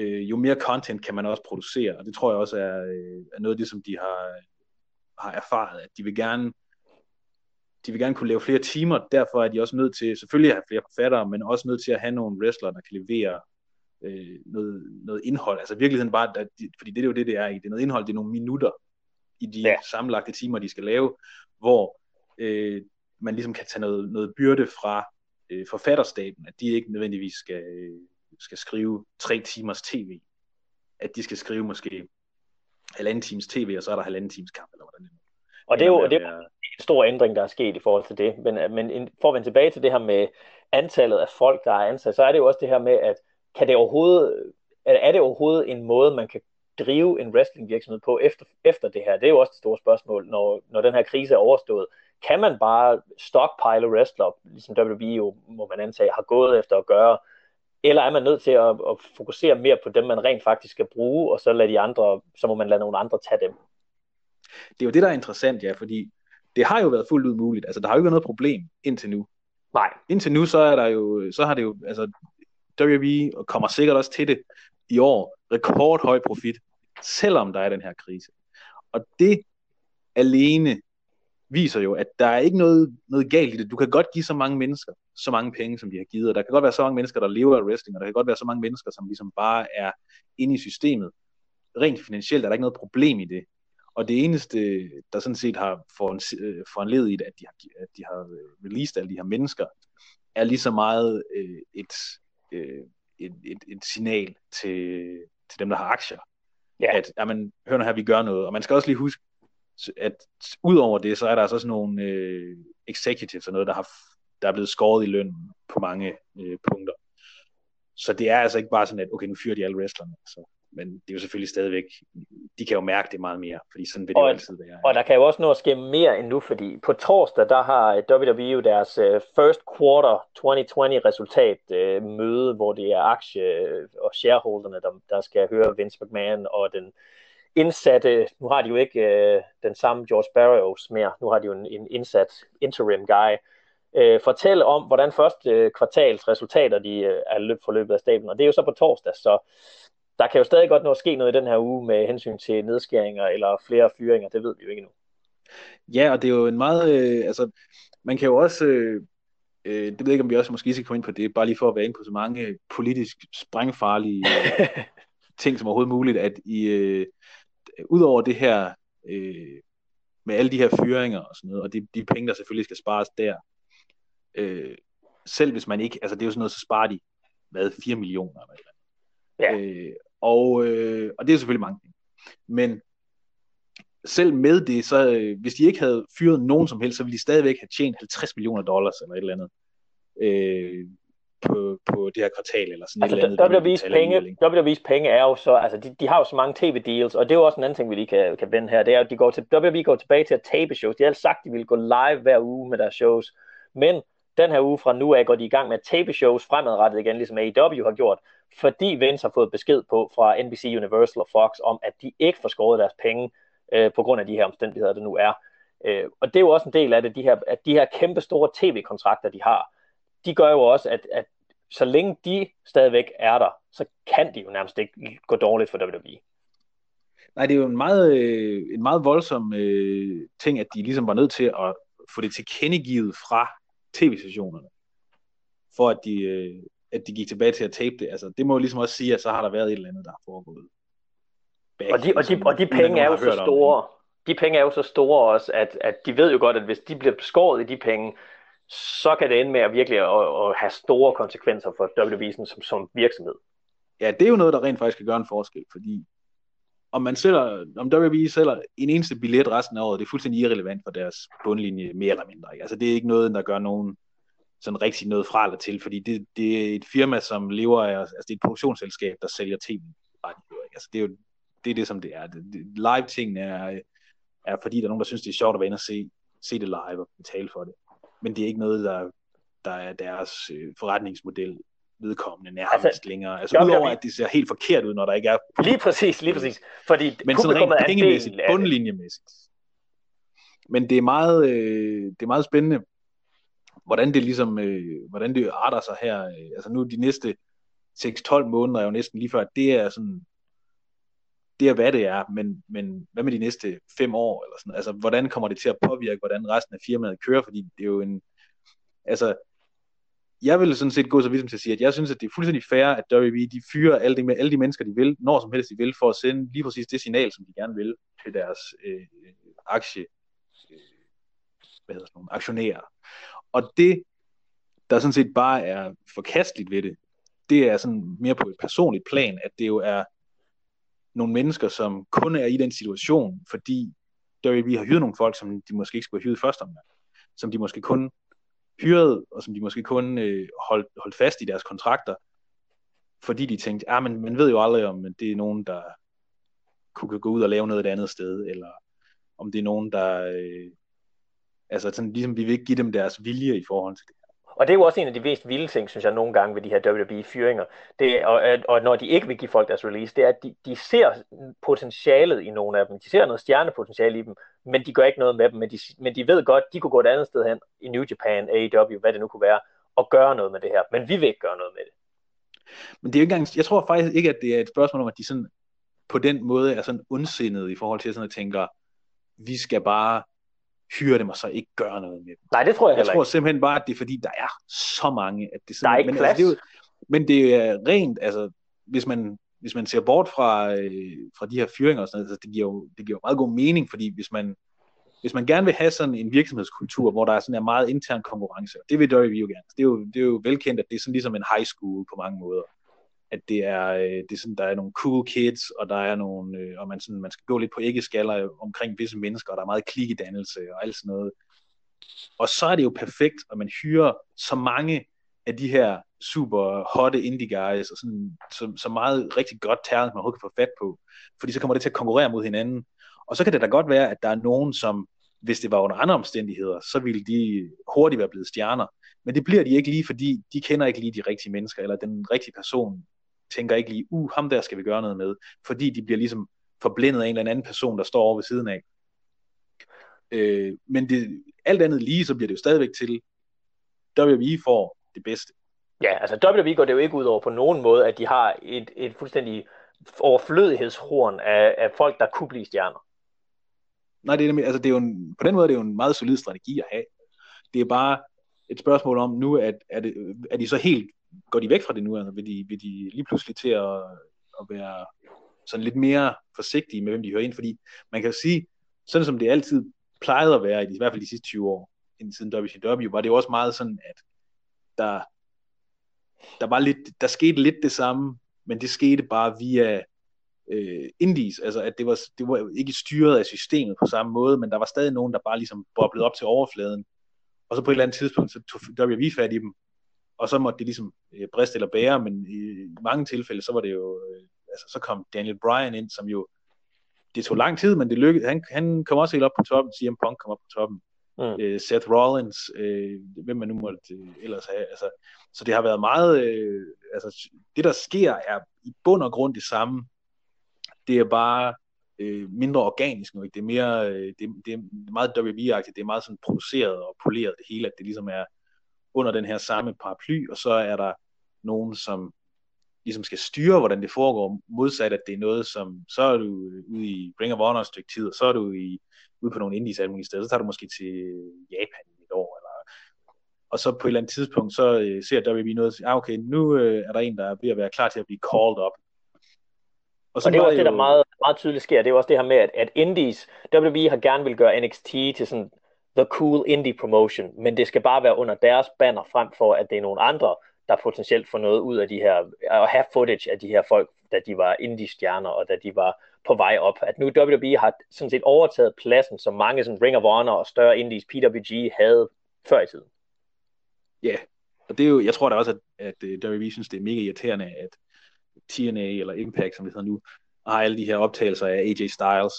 jo mere content kan man også producere, og det tror jeg også er noget af det, som de har erfaret, at de vil gerne kunne lave flere timer, derfor er de også nødt til, selvfølgelig at have flere forfattere, men også nødt til at have nogle wrestlere, der kan levere noget indhold. Altså i virkeligheden bare, fordi det er jo det, det er i. Det er noget indhold, det er nogle minutter i de sammenlagte timer, de skal lave, hvor man ligesom kan tage noget byrde fra forfatterstaben, at de ikke nødvendigvis skal skrive 3 timers tv. At de skal skrive måske 1,5 times tv, og så er der 1,5 times kamp, eller hvordan det er. Og det er jo en stor ændring, der er sket i forhold til det. Men for at vende tilbage til det her med antallet af folk, der er ansat, så er det jo også det her med, at er det overhovedet en måde, man kan drive en wrestlingvirksomhed på efter det her? Det er jo også et stort spørgsmål, når den her krise er overstået. Kan man bare stockpile wrestlere, ligesom WWE jo, må man antage, har gået efter at gøre, eller er man nødt til at fokusere mere på dem, man rent faktisk skal bruge, og så lade de andre, så må man lade nogle andre tage dem? Det er jo det, der er interessant, ja, fordi det har jo været fuldt ud muligt. Altså, der har jo ikke været noget problem indtil nu. Nej. Indtil nu, så har det jo, altså, WWE kommer sikkert også til det i år, rekordhøj profit, selvom der er den her krise. Og det alene viser jo, at der er ikke noget galt i det. Du kan godt give så mange mennesker så mange penge, som de har givet, og der kan godt være så mange mennesker, der lever af wrestling, og der kan godt være så mange mennesker, som ligesom bare er inde i systemet. Rent finansielt er der ikke noget problem i det. Og det eneste, der sådan set har foranledet i det, at de har released alle de her mennesker, er lige så meget et signal til dem, der har aktier. Yeah. At, jamen, hør nu her, vi gør noget. Og man skal også lige huske, at udover det, så er der altså også nogle executives og noget, der er blevet skåret i lønnen på mange punkter. Så det er altså ikke bare sådan, at okay, nu fyrer de alle wrestlerne, så. Men det er jo selvfølgelig stadigvæk, de kan jo mærke det meget mere, fordi sådan vil det jo altid være. Og der kan jo også nå at ske mere end nu, fordi på torsdag, der har WWE deres first quarter 2020 resultat møde, hvor det er aktie- og shareholderne, der skal høre Vince McMahon og den indsatte, nu har de jo ikke den samme George Barrios mere, nu har de jo en indsat interim guy, fortæl om, hvordan første kvartals resultater, de er forløbet af stablen, og det er jo så på torsdag, så der kan jo stadig godt nå at ske noget i den her uge med hensyn til nedskæringer eller flere fyringer, det ved vi jo ikke endnu. Ja, og det er jo en meget... man kan jo også... det ved jeg ikke, om vi også måske skal komme ind på det, bare lige for at være inde på så mange politisk sprængfarlige ting som overhovedet muligt, at I... udover det her... med alle de her fyringer og sådan noget, og de penge, der selvfølgelig skal spares der, selv hvis man ikke... Altså, det er jo sådan noget, så sparer de, hvad, 4 millioner eller noget. Ja. Og det er selvfølgelig mange penge. Men selv med det, så hvis de ikke havde fyret nogen som helst, så ville de stadigvæk have tjent $50 millioner eller et eller andet på det her kvartal eller sådan altså, et eller andet. WWE's penge er jo så, altså de har jo så mange tv-deals, og det er jo også en anden ting, vi lige kan vende her, det er jo, at WWE går tilbage til at tape shows. De har sagt, de ville gå live hver uge med deres shows, men den her uge fra nu af går de i gang med at tape shows fremadrettet igen, ligesom AEW har gjort, fordi Vince har fået besked på fra NBC, Universal og Fox om, at de ikke får skåret deres penge på grund af de her omstændigheder, der nu er. Og det er jo også en del af det, at de her kæmpe store tv-kontrakter, de har, de gør jo også, at så længe de stadigvæk er der, så kan de jo nærmest ikke gå dårligt for WWE. Nej, det er jo en meget voldsom ting, at de ligesom var nødt til at få det tilkendegivet fra tv-stationerne, for at de gik tilbage til at tape det. Altså, det må jo ligesom også sige, at så har der været et eller andet, der er foregået. Og de penge er jo så store. De penge er jo så store også, at de ved jo godt, at hvis de bliver beskåret i de penge, så kan det ende med at virkelig at have store konsekvenser for WWE'en som virksomhed. Ja, det er jo noget, der rent faktisk kan gøre en forskel, fordi om WWE sælger en eneste billet resten af året, det er fuldstændig irrelevant for deres bundlinje, mere eller mindre. Ikke? Altså, det er ikke noget, der gør nogen sådan rigtig noget fra eller til, fordi det er et firma, som lever af, altså det er et produktionsselskab, der sælger tv. Altså, det er jo det, som det er. Live-tingen er fordi, der er nogen, der synes, det er sjovt at være inde og se det live og betale for det. Men det er ikke noget, der er deres forretningsmodel vedkommende nærmest længere. Altså udover, at det ser helt forkert ud, når der ikke er... Lige præcis. Fordi men sådan rent pengemæssigt, bundlinjemæssigt. Men det er meget spændende, hvordan det ligesom, hvordan det arter sig her. Altså nu de næste 6-12 måneder er jo næsten lige før, det er sådan... Det er, hvad det er, men hvad med de næste 5 år? Eller sådan? Altså, hvordan kommer det til at påvirke, hvordan resten af firmaet kører? Fordi det er jo en... Altså, jeg vil sådan set gå så vidt som til at sige, at jeg synes, at det er fuldstændig fair, at WWE, de fyrer alle de mennesker, de vil, når som helst de vil, for at sende lige præcis det signal, som de gerne vil til deres aktionærer. Og det, der sådan set bare er forkasteligt ved det, det er sådan mere på et personligt plan, at det jo er nogle mennesker, som kun er i den situation, fordi WWE har hyret nogle folk, som de måske ikke skulle have hyret først om, som de måske kun hyrede, og som de måske kun holdt fast i deres kontrakter, fordi de tænkte, men man ved jo aldrig, om det er nogen, der kunne gå ud og lave noget et andet sted, eller om det er nogen, der... altså sådan, ligesom vi vil ikke give dem deres vilje i forhold til det. Og det er jo også en af de mest vilde ting, synes jeg, nogle gange ved de her WWE-fyringer. Og når de ikke vil give folk deres release, det er, at de ser potentialet i nogle af dem. De ser noget stjernepotentiale i dem, men de gør ikke noget med dem. Men de ved godt, de kunne gå et andet sted hen i New Japan, AEW, hvad det nu kunne være, og gøre noget med det her. Men vi vil ikke gøre noget med det. Men det er jo ikke engang... Jeg tror faktisk ikke, at det er et spørgsmål om, at de sådan på den måde er sådan ondsindede i forhold til sådan at tænke, vi skal bare... hyre dem og så ikke gøre noget med dem. Nej, det tror jeg heller ikke. Jeg tror simpelthen bare, at det er fordi, der er så mange, at det simpelthen... Der er ikke plads. Altså, det er rent, altså, hvis man ser bort fra de her fyringer og sådan noget, så det giver jo meget god mening, fordi hvis man gerne vil have sådan en virksomhedskultur, hvor der er sådan en meget intern konkurrence, og det vil WWE jo gerne. Det er jo velkendt, at det er sådan ligesom en high school på mange måder. At det er sådan, der er nogle cool kids, og der er nogle, og man skal gå lidt på æggeskaller omkring visse mennesker, og der er meget klikedannelse og alt sådan noget. Og så er det jo perfekt, at man hyrer så mange af de her super hotte indie guys, og sådan, så meget rigtig godt talent, man overhovedet kan få fat på, fordi så kommer det til at konkurrere mod hinanden. Og så kan det da godt være, at der er nogen, som, hvis det var under andre omstændigheder, så ville de hurtigt være blevet stjerner. Men det bliver de ikke lige, fordi de kender ikke lige de rigtige mennesker, eller den rigtige person, tænker ikke lige, ham der skal vi gøre noget med, fordi de bliver ligesom forblændet af en eller anden person, der står over ved siden af. Men alt andet lige, så bliver det jo stadigvæk til, WWE får det bedste. Ja, altså WWE går det jo ikke ud over på nogen måde, at de har et fuldstændig overflødighedshorn af folk, der kunne blive stjerner. Nej, det er, altså, det er jo en, på den måde det er jo en meget solid strategi at have. Det er bare et spørgsmål om nu, at er de så helt, går de væk fra det nu? Altså, vil de lige pludselig til at være sådan lidt mere forsigtige med, hvem de hører ind? Fordi man kan jo sige, sådan som det altid plejede at være, i hvert fald de sidste 20 år, siden WCW, var det jo også meget sådan, at der var lidt, der skete lidt det samme, men det skete bare via indies, altså at det var ikke styret af systemet på samme måde, men der var stadig nogen, der bare ligesom boblede op til overfladen, og så på et eller andet tidspunkt, så tog WWE fat i dem, og så måtte det ligesom briste eller bære, men i mange tilfælde, så var det jo, altså så kom Daniel Bryan ind, som jo, det tog lang tid, men det lykkedes, han kom også helt op på toppen, CM Punk kom op på toppen, Seth Rollins, hvem man nu måtte ellers have, altså, så det har været meget, altså det der sker, er i bund og grund det samme, det er bare mindre organisk nu, ikke? Det er mere, det er meget WWE-agtigt, det er meget sådan produceret og poleret det hele, at det ligesom er under den her samme paraply, og så er der nogen, som ligesom skal styre, hvordan det foregår, modsat at det er noget, som så er du ude i Ring of Honor et stykke tid, og så er du ude på nogle indies almindelige steder, så tager du måske til Japan et år, eller, og så på et eller andet tidspunkt, så ser WWE noget og siger, ah, okay, nu er der en, der er ved at være klar til at blive called up. Og det er også det, der meget, meget tydeligt sker. Det er også det her med, at indies, WWE har gerne vil gøre NXT til sådan the cool indie promotion, men det skal bare være under deres banner, frem for at det er nogle andre, der potentielt får noget ud af de her, og have footage af de her folk, da de var indie-stjerner, og da de var på vej op. At nu WWE har sådan set overtaget pladsen, som mange sådan Ring of Honor og større indies, PWG, havde før i tiden. Ja, yeah. Og det er jo, jeg tror da også, at WWE synes, det er mega irriterende, at TNA eller Impact, som det hedder nu, har alle de her optagelser af AJ Styles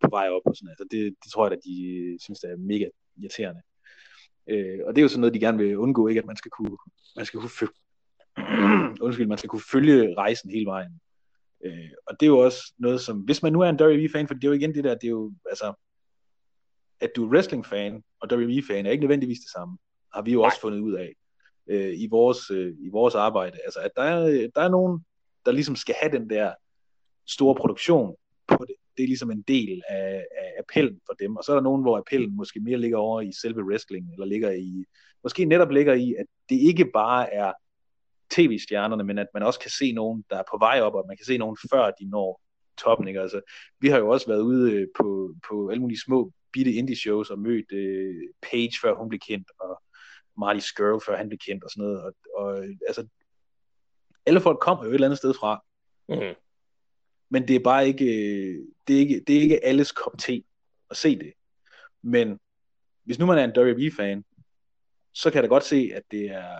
på vej op og sådan. Altså det tror jeg da, de synes, det er mega irriterende. Og det er jo sådan noget, de gerne vil undgå, ikke, at man skal kunne følge rejsen hele vejen. Og det er jo også noget, som hvis man nu er en WWE-fan, for det er jo igen det der, det er jo altså, at du er wrestling-fan og WWE-fan er ikke nødvendigvis det samme, har vi jo også fundet ud af i vores arbejde. Altså at der er nogen, der ligesom skal have den der store produktion på det. Det er ligesom en del af appellen for dem. Og så er der nogen, hvor appellen måske mere ligger over i selve wrestling, eller måske netop ligger i, at det ikke bare er tv-stjernerne, men at man også kan se nogen, der er på vej op, og man kan se nogen, før de når toppen. Ikke? Altså, vi har jo også været ude på alle mulige små bitte indie-shows og mødt Paige, før hun blev kendt, og Marty Scurll, før han blev kendt, og sådan noget. Og altså, alle folk kommer jo et eller andet sted fra. Mm-hmm. Men det er bare ikke det er ikke alles kop te at se det. Men hvis nu man er en WWE-fan, så kan jeg da godt se, at det er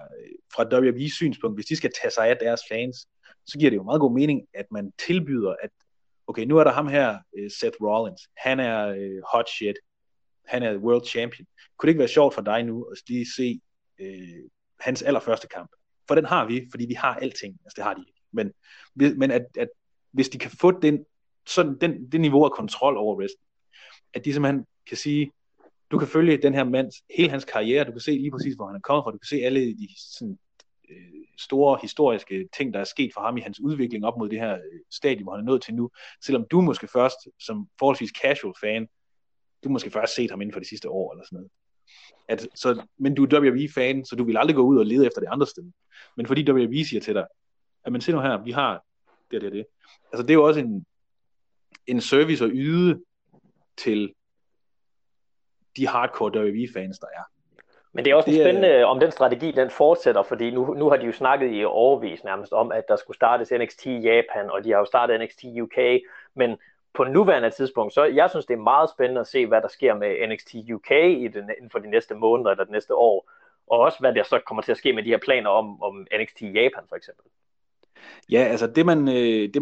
fra WWE's synspunkt, hvis de skal tage sig af deres fans, så giver det jo meget god mening, at man tilbyder, at okay, nu er der ham her, Seth Rollins, han er hot shit, han er world champion. Kunne det ikke være sjovt for dig nu at lige se hans allerførste kamp? For den har vi, fordi vi har alting. Altså det har de ikke. Men at hvis de kan få det niveau af kontrol over wrestling, at de simpelthen kan sige, du kan følge den her mands, hele hans karriere, du kan se lige præcis, hvor han er kommet fra, du kan se alle de sådan, store historiske ting, der er sket for ham i hans udvikling op mod det her stadie, hvor han er nået til nu, selvom du måske først, som forholdsvis casual fan, du måske først set ham inden for de sidste år, eller sådan noget. Men du er WWE-fan, så du vil aldrig gå ud og lede efter det andre sted. Men fordi WWE siger til dig, at man se nu her, vi har det. Altså det er jo også en service at yde til de hardcore WWE-fans, der er. Men det er også spændende, om den strategi, den fortsætter, fordi nu har de jo snakket i årevis nærmest om, at der skulle startes NXT Japan, og de har jo startet NXT UK, men på nuværende tidspunkt, så jeg synes, det er meget spændende at se, hvad der sker med NXT UK inden for de næste måneder eller det næste år, og også hvad der så kommer til at ske med de her planer om NXT Japan for eksempel. Ja, altså det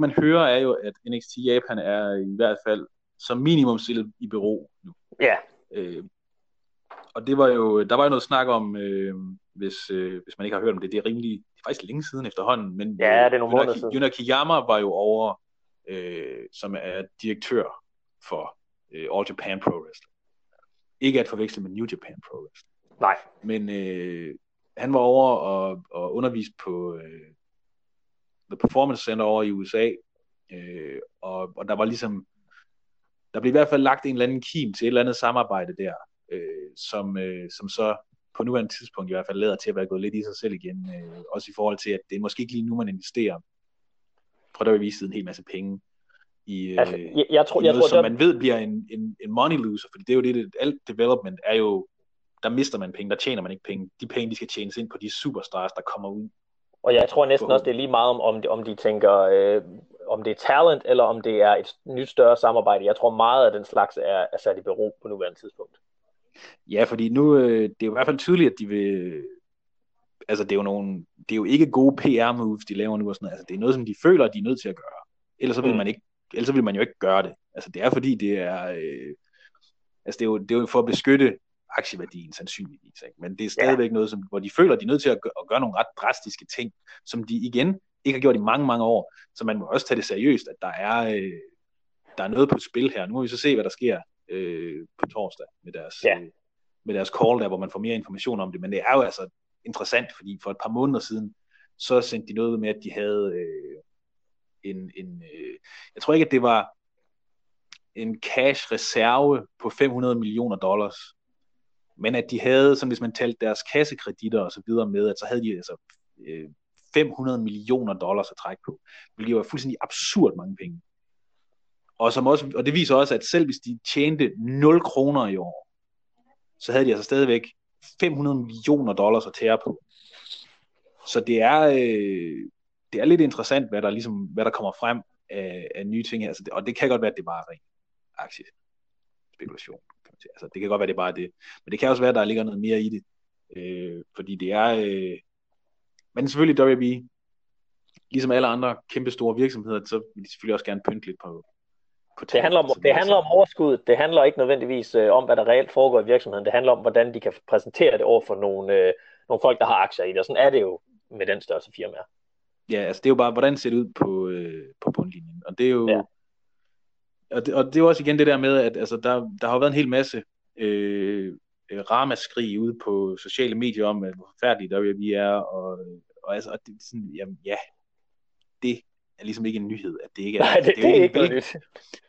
man hører er jo, at NXT Japan er i hvert fald som minimum stillet i bero nu. Ja. Yeah. Og det var jo, der var jo noget snak om, hvis man ikke har hørt om det, det er rimelig, det er faktisk længe siden efterhånden, men ja, det er nogle måneder siden. Jun Akiyama var jo over, som er direktør for All Japan Pro Wrestling. Ikke at forveksle med New Japan Pro Wrestling. Nej. Men han var over og underviste på The Performance Center over i USA, og der var ligesom der bliver i hvert fald lagt en eller anden kim til et eller andet samarbejde der, som så på nuværende tidspunkt i hvert fald lader til at være gået lidt i sig selv igen, også i forhold til, at det er måske ikke lige nu, man investerer fra WWE's en hel masse penge i, altså, jeg tror, man ved bliver en money loser, fordi det er jo det, alt development er jo, der mister man penge, der tjener man ikke penge. De penge, de skal tjenes ind på de superstars, der kommer ud. Og jeg tror næsten også, det er lige meget om de tænker, om det er talent, eller om det er et nyt større samarbejde. Jeg tror meget af den slags er sat i bero på nuværende tidspunkt. Ja, fordi nu, det er jo i hvert fald tydeligt, at de vil, altså det er jo ikke gode PR-moves, de laver nu og sådan noget. Altså det er noget, som de føler, at de er nødt til at gøre. Ellers vil man jo ikke gøre det. Altså det er fordi, det er, altså det er jo for at beskytte aktieværdien sandsynligvis, ikke? Men det er stadigvæk noget, som, hvor de føler, at de er nødt til at gøre nogle ret drastiske ting, som de igen ikke har gjort i mange, mange år. Så man må også tage det seriøst, at der er noget på et spil her. Nu må vi så se, hvad der sker på torsdag med deres call der, hvor man får mere information om det. Men det er jo altså interessant, fordi for et par måneder siden, så sendte de noget med, at de havde jeg tror ikke, at det var en cash-reserve på $500 million, men at de havde, som hvis man talte deres kassekreditter og så videre med, at så havde de altså $500 million at trække på, hvilket var fuldstændig absurd mange penge. Og det viser også, at selv hvis de tjente 0 kroner i år, så havde de altså stadigvæk $500 million at tære på. Så det er, lidt interessant, hvad der kommer frem af nye ting her. Og det kan godt være, at det bare er ren aktiespekulation. Altså, det kan godt være, det bare er det. Men det kan også være, at der ligger noget mere i det. Fordi det er... Men selvfølgelig WWE, ligesom alle andre kæmpe store virksomheder, så vil de selvfølgelig også gerne pynte lidt på det handler om, overskuddet. Det handler ikke nødvendigvis om, hvad der reelt foregår i virksomheden. Det handler om, hvordan de kan præsentere det over for nogle folk, der har aktier i det. Og sådan er det jo med den største firmaer. Ja, altså det er jo bare, hvordan ser det ud på bundlinjen. Og det er jo... Ja. Og det er også igen det der med, at altså, der har jo været en hel masse ramaskrig ude på sociale medier om, hvor forfærdelige WWE er, og det, sådan, jamen, ja, det er ligesom ikke en nyhed, at det ikke er. Nej,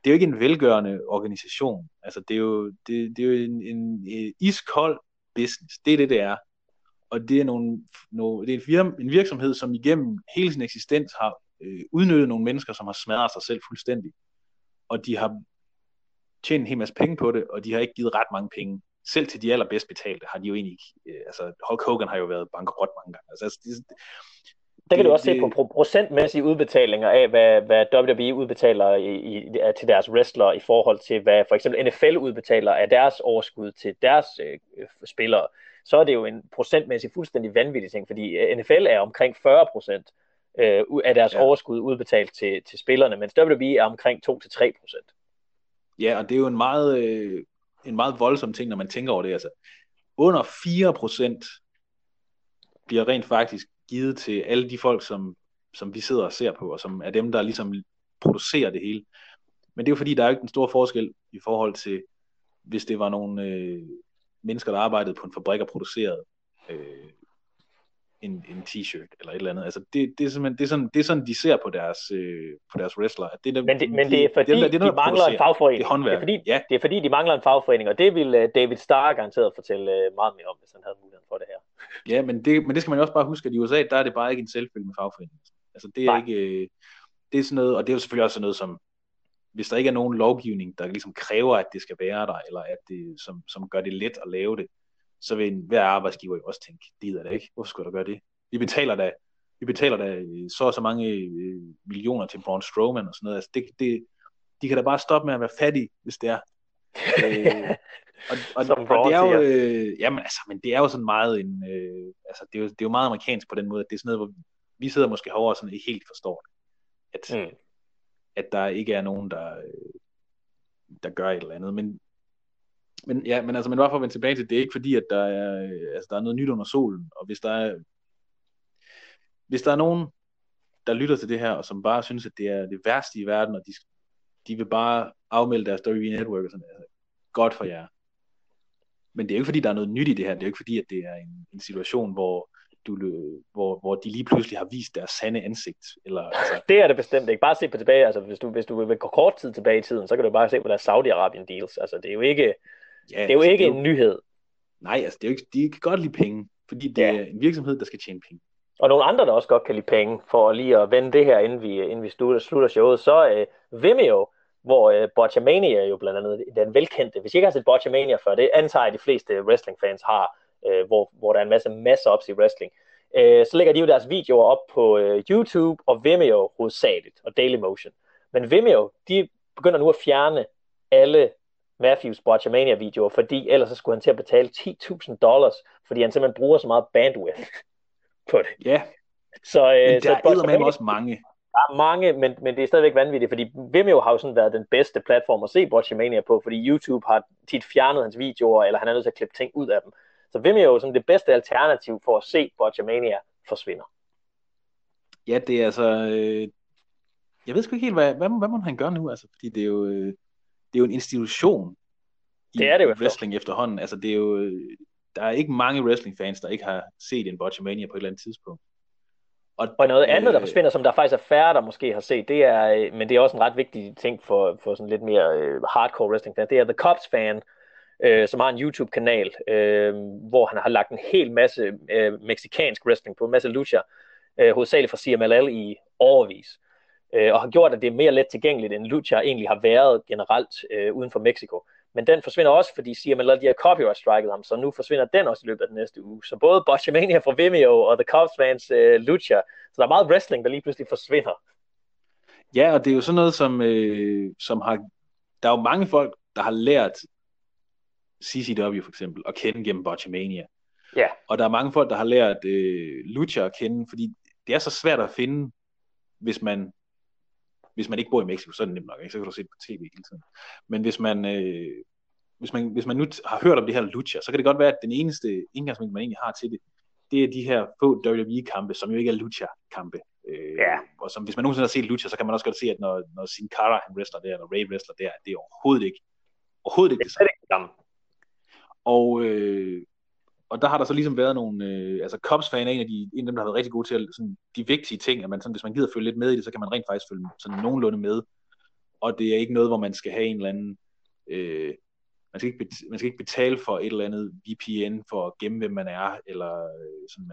det er jo ikke en velgørende organisation. Altså, det er jo en iskold business. Det er det er. Og det er en virksomhed, som igennem hele sin eksistens har udnyttet nogle mennesker, som har smadret sig selv fuldstændig. Og de har tjent en hel masse penge på det, og de har ikke givet ret mange penge. Selv til de allerbedst betalte har de jo egentlig ikke. Altså Hulk Hogan har jo været bankerot mange gange. Altså, der kan du også se på procentmæssige udbetalinger af, hvad WWE udbetaler til deres wrestlere i forhold til, hvad for eksempel NFL udbetaler af deres overskud til deres spillere. Så er det jo en procentmæssig fuldstændig vanvittig ting, fordi NFL er omkring 40% af deres overskud udbetalt til spillerne, mens WWE er omkring 2-3%. Ja, og det er jo en meget voldsom ting, når man tænker over det. Altså, under 4% bliver rent faktisk givet til alle de folk, som vi sidder og ser på, og som er dem, der ligesom producerer det hele. Men det er jo fordi, der er ikke en stor forskel i forhold til, hvis det var nogle mennesker, der arbejdede på en fabrik og producerede en t-shirt eller et eller andet. Altså det er sådan de ser på deres wrestler. Det er fordi de mangler en fagforening. Det er fordi de mangler en fagforening, og det vil David Starr garanteret fortælle meget mere om, hvis han havde muligheden for det her. Ja, men det skal man jo også bare huske, at i USA, der er det bare ikke en selvfølge med fagforening. Altså det er ikke det er sådan noget, og det er jo selvfølgelig også noget, som hvis der ikke er nogen lovgivning, der ligesom kræver, at det skal være der, eller at det som gør det let at lave det, så vil hver arbejdsgiver jo også tænke, det gider det ikke, hvorfor skulle der gøre det? Vi betaler da så og så mange millioner til Braun Strowman og sådan noget. Altså de kan da bare stoppe med at være fattige, hvis det er. Og det er jo, jamen altså, men det er jo sådan meget en, altså det er jo meget amerikansk på den måde, at det er sådan noget, hvor vi sidder måske herovre og sådan ikke helt forstår, at der ikke er nogen, der gør et eller andet, men bare for at vende tilbage til det, er ikke fordi, at der er noget nyt under solen, og hvis der er nogen, der lytter til det her, og som bare synes, at det er det værste i verden, og de vil bare afmelde deres WWE Network, og sådan noget, godt for jer. Men det er jo ikke fordi, der er noget nyt i det her, det er jo ikke fordi, at det er en situation, hvor hvor de lige pludselig har vist deres sande ansigt. Eller, altså... Det er det bestemt ikke. Bare se på tilbage, altså hvis du vil gå kort tid tilbage i tiden, så kan du bare se på deres Saudi-Arabien deals. Altså det er jo ikke, ja, det er jo altså, ikke det er jo... en nyhed. Nej, altså det er jo ikke, de kan godt lide penge, fordi det er en virksomhed, der skal tjene penge. Og nogle andre, der også godt kan lide penge, for lige at vende det her, inden vi slutter showet, så Vimeo, hvor Botchamania jo blandt andet den velkendte. Hvis I ikke har set Botchamania før, det antager de fleste wrestlingfans har, hvor der er en masse mashups i wrestling, så lægger de jo deres videoer op på YouTube og Vimeo hovedsageligt, og Dailymotion. Men Vimeo, de begynder nu at fjerne alle Matthews Botchamania-videoer, fordi ellers så skulle han til at betale $10,000, fordi han simpelthen bruger så meget bandwidth på det. Ja, yeah. Men der er eddermame også mange. Der er mange, men det er stadigvæk vanvittigt, fordi Vimeo har jo sådan været den bedste platform at se Botchamania på, fordi YouTube har tit fjernet hans videoer, eller han er nødt til at klippe ting ud af dem. Så Vimeo er sådan det bedste alternativ for at se Botchamania forsvinder. Ja, det er altså... jeg ved sgu ikke helt, hvad må han gøre nu, altså, fordi det er jo... det er jo en institution i wrestling efterhånden. Altså, det er jo, der er ikke mange wrestlingfans, der ikke har set en Botchamania på et eller andet tidspunkt. Og noget andet, der forsvinder, som der faktisk er færre, der måske har set, det er, men det er også en ret vigtig ting for sådan lidt mere hardcore wrestlingfans, det er The Cubs-fan, som har en YouTube-kanal, hvor han har lagt en hel masse mexicansk wrestling på, en masse lucha, hovedsageligt fra CMLL i årevis. Og har gjort, at det er mere let tilgængeligt, end lucha egentlig har været generelt uden for Mexico. Men den forsvinder også, fordi CMLL har copyright-striket ham, så nu forsvinder den også i løbet af den næste uge. Så både Botchamania fra Vimeo og The Cubs fans lucha, så der er meget wrestling, der lige pludselig forsvinder. Ja, og det er jo sådan noget, som har... Der er jo mange folk, der har lært CCW for eksempel at kende gennem Botchamania. Ja. Og der er mange folk, der har lært lucha at kende, fordi det er så svært at finde, hvis man ikke bor i Mexico, så er det nemt nok, ikke? Så kan du se det på tv hele tiden. Men hvis man nu har hørt om det her lucha, så kan det godt være, at den eneste indgangsvinkel, man egentlig har til det, det er de her få WWE-kampe, som jo ikke er lucha-kampe. Og som, hvis man nogensinde har set lucha, så kan man også godt se, at når Sin Cara han wrestler der, eller Ray wrestler der, det er overhovedet ikke det samme. Og der har der så ligesom været nogle... altså Cubs-fan er en af dem, der har været rigtig gode til sådan, de vigtige ting, at man, sådan, hvis man gider følge lidt med i det, så kan man rent faktisk følge sådan nogenlunde med. Og det er ikke noget, hvor man skal have en eller anden... man skal ikke betale for et eller andet VPN for at gemme, hvem man er, eller sådan,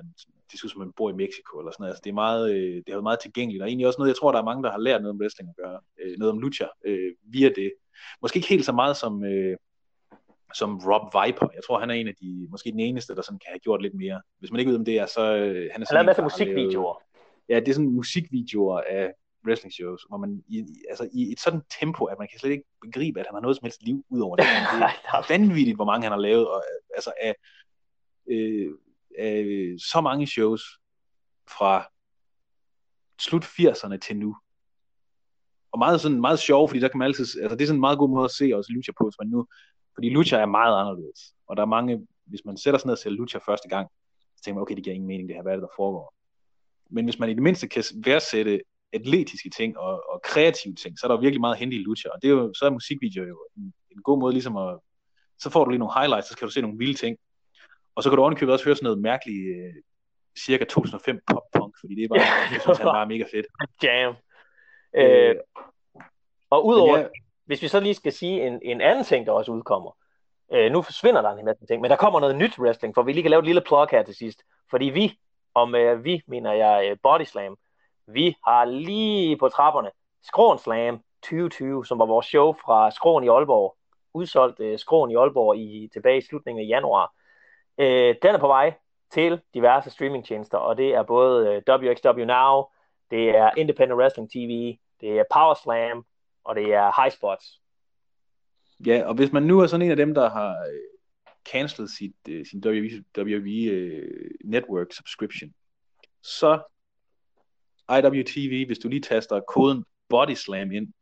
det synes, man bor i Mexico, eller sådan noget. Altså, det er meget, det har været meget tilgængeligt, og egentlig også noget, jeg tror, der er mange, der har lært noget om wrestling at gøre, noget om lucha, via det. Måske ikke helt så meget som Rob Viper. Jeg tror, han er en af de, måske den eneste, der sådan kan have gjort lidt mere. Hvis man ikke ved, om det er, så... Han har lavet masser af musikvideoer. Ja, det er sådan musikvideoer af wrestling shows, hvor man i et sådan tempo, at man kan slet ikke begribe, at han har noget som helst liv ud over det. Det er vanvittigt, hvor mange han har lavet, og altså af så mange shows fra slut 80'erne til nu. Og meget sjovt, fordi der kan man altid... Altså, det er sådan en meget god måde at se også lucha på, hvis man nu... Fordi lucha er meget anderledes, og der er mange, hvis man sætter sig ned og ser lucha første gang, så tænker man, okay, det giver ingen mening, det her, hvad er det, der foregår? Men hvis man i det mindste kan værdsætte atletiske ting og kreative ting, så er der jo virkelig meget hente i lucha, og det er jo, så er musikvideoer jo en god måde ligesom at, så får du lige nogle highlights, så kan du se nogle vilde ting, og så kan du ovenikøbet også høre sådan noget mærkeligt, cirka 2005 pop-punk, fordi det er bare, jeg synes, han var mega fedt. Jam. Og udover... Hvis vi så lige skal sige en anden ting, der også udkommer. Nu forsvinder der en masse ting, men der kommer noget nyt wrestling, for vi lige kan lave et lille plug her til sidst. Fordi vi mener jeg Body Slam, vi har lige på trapperne Skråen Slam 2020, som var vores show fra Skråen i Aalborg. Udsolgt Skråen i Aalborg tilbage i slutningen af januar. Den er på vej til diverse streamingtjenester, og det er både WXW Now, det er Independent Wrestling TV, det er Power Slam, og det er high spots. Ja, og hvis man nu er sådan en af dem, der har cancelet sin WWE network subscription, så IWTV, hvis du lige taster koden BODYSLAM ind,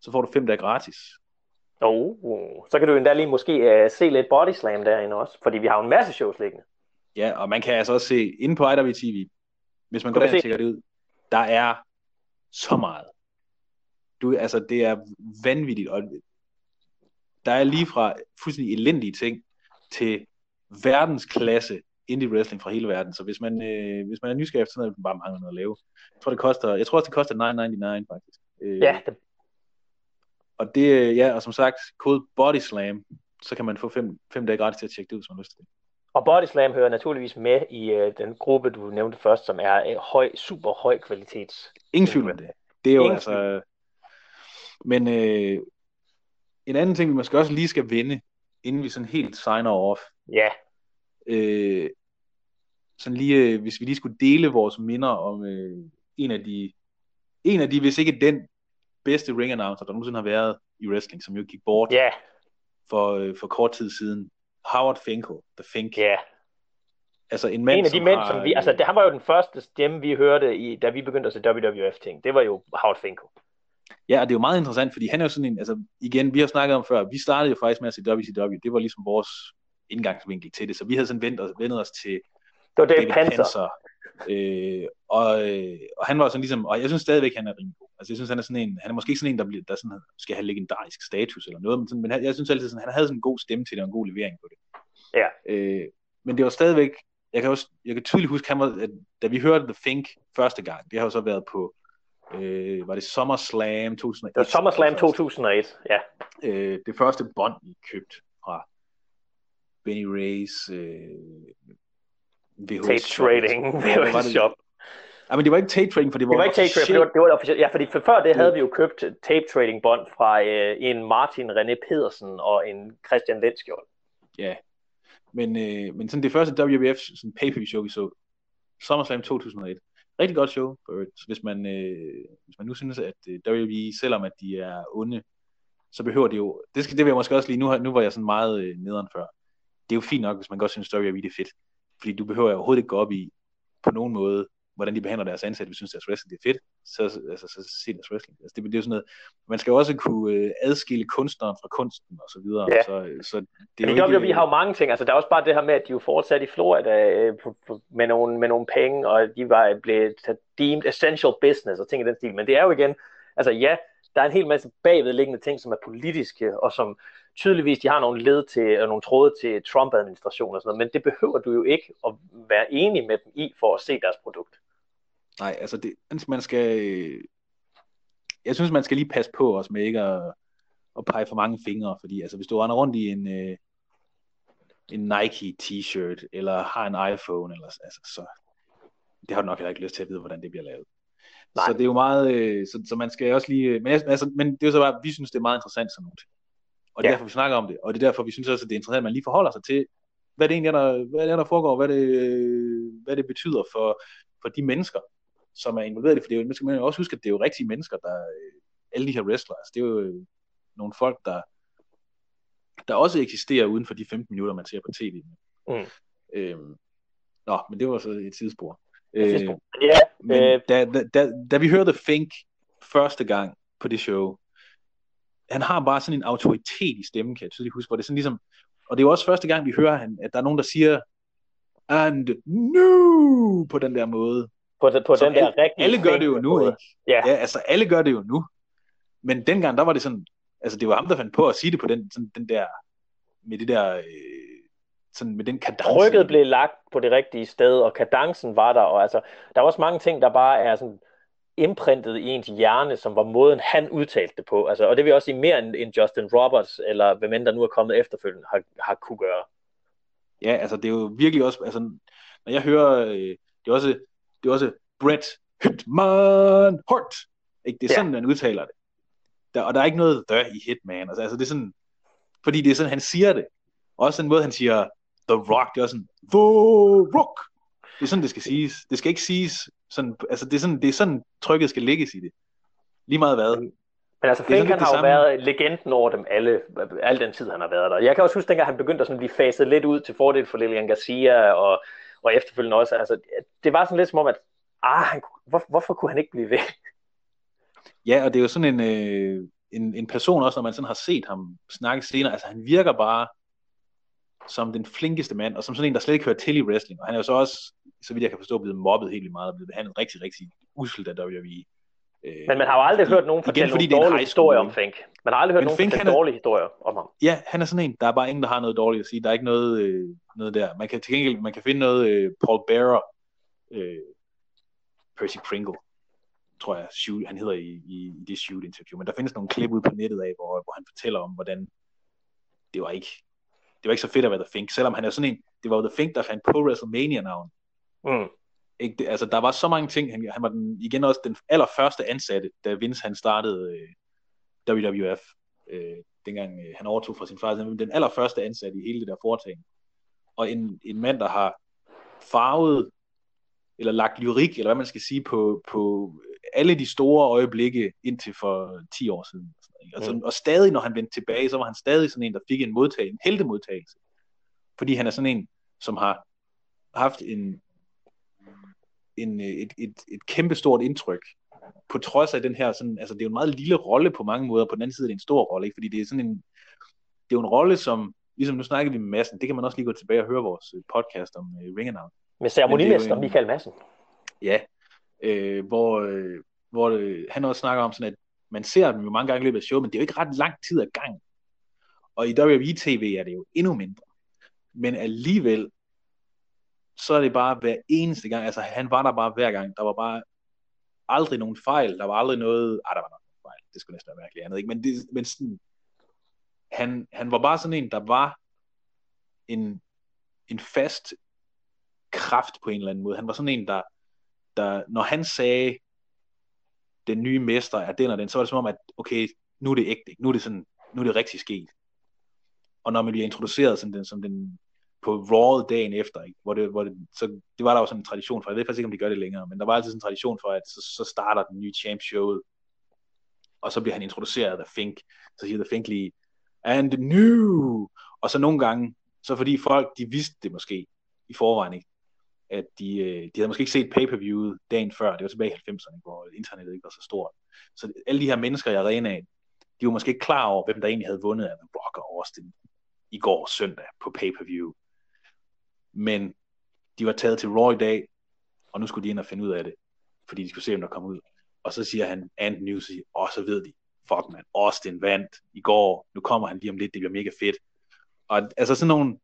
så får du 5 dage gratis. Så kan du endda lige måske se lidt BODYSLAM derinde også, fordi vi har en masse shows liggende. Ja, og man kan altså også se inde på IWTV, hvis man går ind og tjekker det ud, der er så meget. Det er vanvittigt, og der er lige fra fuldstændig elendige ting til verdensklasse indie wrestling fra hele verden, så hvis man er nysgerrig efter sådan noget, bare mangler noget at lave. Jeg tror også det koster $9.99 faktisk. Ja. Og det, ja, og som sagt, kode Body Slam, så kan man få 5 dage gratis til at tjekke det ud, hvis man har lyst til det. Og Body Slam hører naturligvis med i den gruppe, du nævnte først, som er super høj kvalitets. Ingen tvivl om det. Det er jo altså... Men en anden ting, vi måske også lige skal vende, inden vi sådan helt signer off. Ja. Yeah. Sådan lige, hvis vi lige skulle dele vores minder om en af de, hvis ikke den bedste ring announcer, der nogensinde har været i wrestling, som jo gik bort for kort tid siden. Howard Finkel, The Fink. Ja. Yeah. Altså han var jo den første stemme, vi hørte, da vi begyndte at se WWF-ting. Det var jo Howard Finkel. Ja, og det er jo meget interessant, fordi han er jo sådan en, altså igen, vi har snakket om før, vi startede jo faktisk med at se WCW, det var ligesom vores indgangsvinkel til det, så vi havde sådan vendt os til David Panzer. Og han var sådan ligesom, og jeg synes stadigvæk, han er rimelig god. Altså jeg synes, han er sådan en, han er måske ikke sådan en, der sådan, skal have legendarisk status eller noget, men, sådan, men jeg synes altid sådan, han havde sådan en god stemme til det, og en god levering på det. Ja. Men det var stadigvæk, jeg kan tydeligt huske, han var, at da vi hørte The Fink første gang, det har jo så været på, var det SummerSlam 2001? Det var SummerSlam 2001, ja. Det første bånd, vi købte fra Benny Rays VHS Tape Trading VHS Shop. Ja, men det var ikke Tape Trading, for det var ikke Tape Trading, det var officielt. Ja, fordi før det havde vi jo købt Tape Trading bånd fra en Martin René Pedersen og en Christian Lenskjold. Ja, men sådan det første WWF pay-per-view-show, vi så, SummerSlam 2001. Rigtig godt show, hvis man nu synes, at WWE, selvom at de er onde, så behøver det jo, det vil jeg måske også lige, nu var jeg sådan meget nederen før, det er jo fint nok, hvis man godt synes, at WWE er fedt, fordi du behøver overhovedet ikke gå op i, på nogen måde, hvordan de behandler deres ansatte, hvis du synes, deres wrestling er fedt, så se deres wrestling, altså det er jo sådan noget, man skal jo også kunne adskille kunstneren fra kunsten, og så videre, yeah. så det er jo ikke... WWE har jo mange ting, altså der er også bare det her med, at de jo fortsat i Florida med nogle penge, og de blev deemed essential business, og ting i den stil, men det er jo igen, altså ja, der er en hel masse bagvedliggende ting, som er politiske, og som tydeligvis, de har nogle led til, og nogle tråde til Trump-administration og sådan noget, men det behøver du jo ikke at være enig med dem i, for at se deres produkt. Nej, altså jeg synes, man skal lige passe på os med ikke at pege for mange fingre, fordi altså, hvis du render rundt i en Nike t-shirt, eller har en iPhone, eller, altså, så det har du nok heller ikke lyst til at vide, hvordan det bliver lavet. Nej. Så det er jo meget, så man skal også lige, men det er jo så bare, vi synes, det er meget interessant sådan noget. Og det er derfor, vi snakker om det, og det er derfor, vi synes også, at det er interessant, at man lige forholder sig til, hvad det egentlig er, der foregår, hvad det betyder for de mennesker, som er involveret i det, for det er jo, man skal også huske, at det er jo rigtige mennesker, der alle de her wrestlers, det er jo nogle folk, der også eksisterer uden for de 15 minutter, man ser på tv. Men det var så et sidespor. Da vi hørte The Fink første gang på det show, han har bare sådan en autoritet i stemmen, kan jeg tydeligt huske, hvor det er sådan ligesom, og det er jo også første gang, vi hører han, at der er nogen, der siger, and nu, på den der måde. På den der rigtige. Alle gør det jo nu, ikke? Yeah. Ja, altså alle gør det jo nu. Men dengang, der var det sådan, altså det var ham, der fandt på at sige det på den der, med det der, sådan med den kadence. Rykket blev lagt på det rigtige sted, og kadencen var der, og altså, der var også mange ting, der bare er sådan, imprintet i ens hjerne, som var måden, han udtalte det på. Altså, og det vil også sige mere end Justin Roberts, eller hvem end der nu er kommet efterfølgende, har kunne gøre. Ja, altså det er jo virkelig også, altså, når jeg hører, det er også Bret Hitman Hart. Ikke? Det er sådan, man udtaler det. Og der er ikke noget dør i Hitman. Altså det er sådan, fordi det er sådan, han siger det. Også den måde, han siger The Rock, det er også sådan, The Rock. Det er sådan, det skal siges. Det skal ikke siges sådan, altså det er sådan trykket skal lægges i det. Lige meget hvad. Men altså Fink, han har jo været legenden over dem alle, al den tid han har været der. Jeg kan også huske, dengang han begyndte at sådan blive faset lidt ud til fordel for Lilian Garcia og efterfølgende også. Altså det var sådan lidt som om, at hvorfor kunne han ikke blive ved? Ja, og det er jo sådan en person også, når man sådan har set ham snakke senere. Altså han virker bare som den flinkeste mand, og som sådan en, der slet ikke hører til i wrestling, og han er jo så også, så vidt jeg kan forstå, blevet mobbet helt vildt meget, og blevet behandlet rigtig, rigtig uselt af WWE, Men man har jo aldrig hørt nogen fortælle nogle dårlige historier om Fink. Man har aldrig hørt nogen fortælle dårlige historier om ham. Ja, han er sådan en. Der er bare ingen, der har noget dårligt at sige. Der er ikke noget, noget der. Man kan, til gengæld, man kan finde noget Paul Bearer, Percy Pringle, tror jeg, han hedder i det shoot interview. Men der findes nogle klip ud på nettet af, hvor han fortæller om, hvordan det var ikke så fedt at være The Fink, selvom han er sådan en. Det var jo The Fink, der fandt på WrestleMania-navn. Mm. Ikke, altså der var så mange ting. Han var igen også den allerførste ansatte, da Vince han startede WWF, dengang han overtog fra sin far. Han var den allerførste ansatte i hele det der foretagende. Og en mand, der har farvet eller lagt lyrik, eller hvad man skal sige, på alle de store øjeblikke indtil for 10 år siden. Altså, og stadig, når han vendte tilbage, så var han stadig sådan en, der fik en heltemodtagelse. Fordi han er sådan en, som har haft et kæmpestort indtryk, på trods af den her, sådan, altså det er jo en meget lille rolle på mange måder, på den anden side er det en stor rolle, ikke? Fordi det er sådan det er jo en rolle, som, ligesom nu snakkede vi med Madsen, det kan man også lige gå tilbage og høre vores podcast om Ring of Honor. Med ceremonimester Michael Madsen. Ja, hvor han også snakker om sådan, at man ser dem jo mange gange i løbet af show, men det er jo ikke ret lang tid ad gang. Og i WWE TV er det jo endnu mindre. Men alligevel, så er det bare hver eneste gang, altså han var der bare hver gang, der var bare aldrig nogen fejl, der var aldrig noget, der var nok nogen fejl, det skulle næsten være virkelig andet, ikke? Men sådan, han var bare sådan en, der var en fast kraft på en eller anden måde, han var sådan en, der når han sagde, den nye mester er den og den, så var det som om, at okay, nu er det ægte, ikke? Nu er det rigtig sket, og når man bliver introduceret som den på Raw dagen efter, ikke? Så det var der jo sådan en tradition for, jeg ved faktisk ikke, om de gør det længere, men der var altid sådan en tradition for, at så starter den nye champ showet, og så bliver han introduceret af Fink, så siger The Fink lige, and new, og så nogle gange, så fordi folk, de vidste det måske i forvejen, ikke? At de havde måske ikke set pay-per-viewet dagen før, det var tilbage i 90'erne, hvor internettet ikke var så stort, så alle de her mennesker i arenaen, de var måske ikke klar over, hvem der egentlig havde vundet af Rock og Austin i går søndag på pay-per-view, men de var taget til Raw i dag, og nu skulle de ind og finde ud af det, fordi de skulle se, om der kom ud. Og så siger han, and news, og så ved de, fuck man, Austin vandt i går, nu kommer han lige om lidt, det bliver mega fedt. Og altså sådan nogle,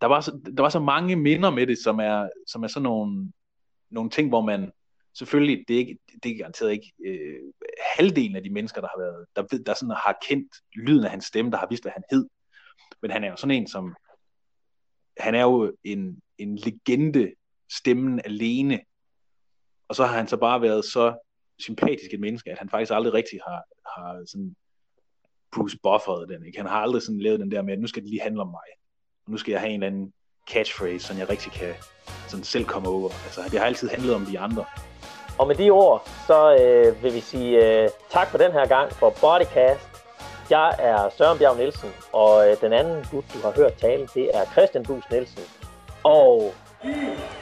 der var så mange minder med det, som er sådan nogle ting, hvor man selvfølgelig, det er garanteret ikke halvdelen af de mennesker, der har været, der sådan har kendt lyden af hans stemme, der har vidst, hvad han hed. Men han er jo sådan en, som han er jo en legende, stemmen alene, og så har han så bare været så sympatisk et menneske, at han faktisk aldrig rigtig har sådan Bruce Bufferet den, ikke? Han har aldrig sådan lavet den der med, at nu skal det lige handle om mig, og nu skal jeg have en eller anden catchphrase, så jeg rigtig kan sådan selv komme over. Altså det har altid handlet om de andre. Og med de ord, så vil vi sige tak for den her gang for Bodycast. Jeg er Søren Bjerg Nielsen, og den anden gut, du har hørt tale, det er Christian Busen Nielsen. Og...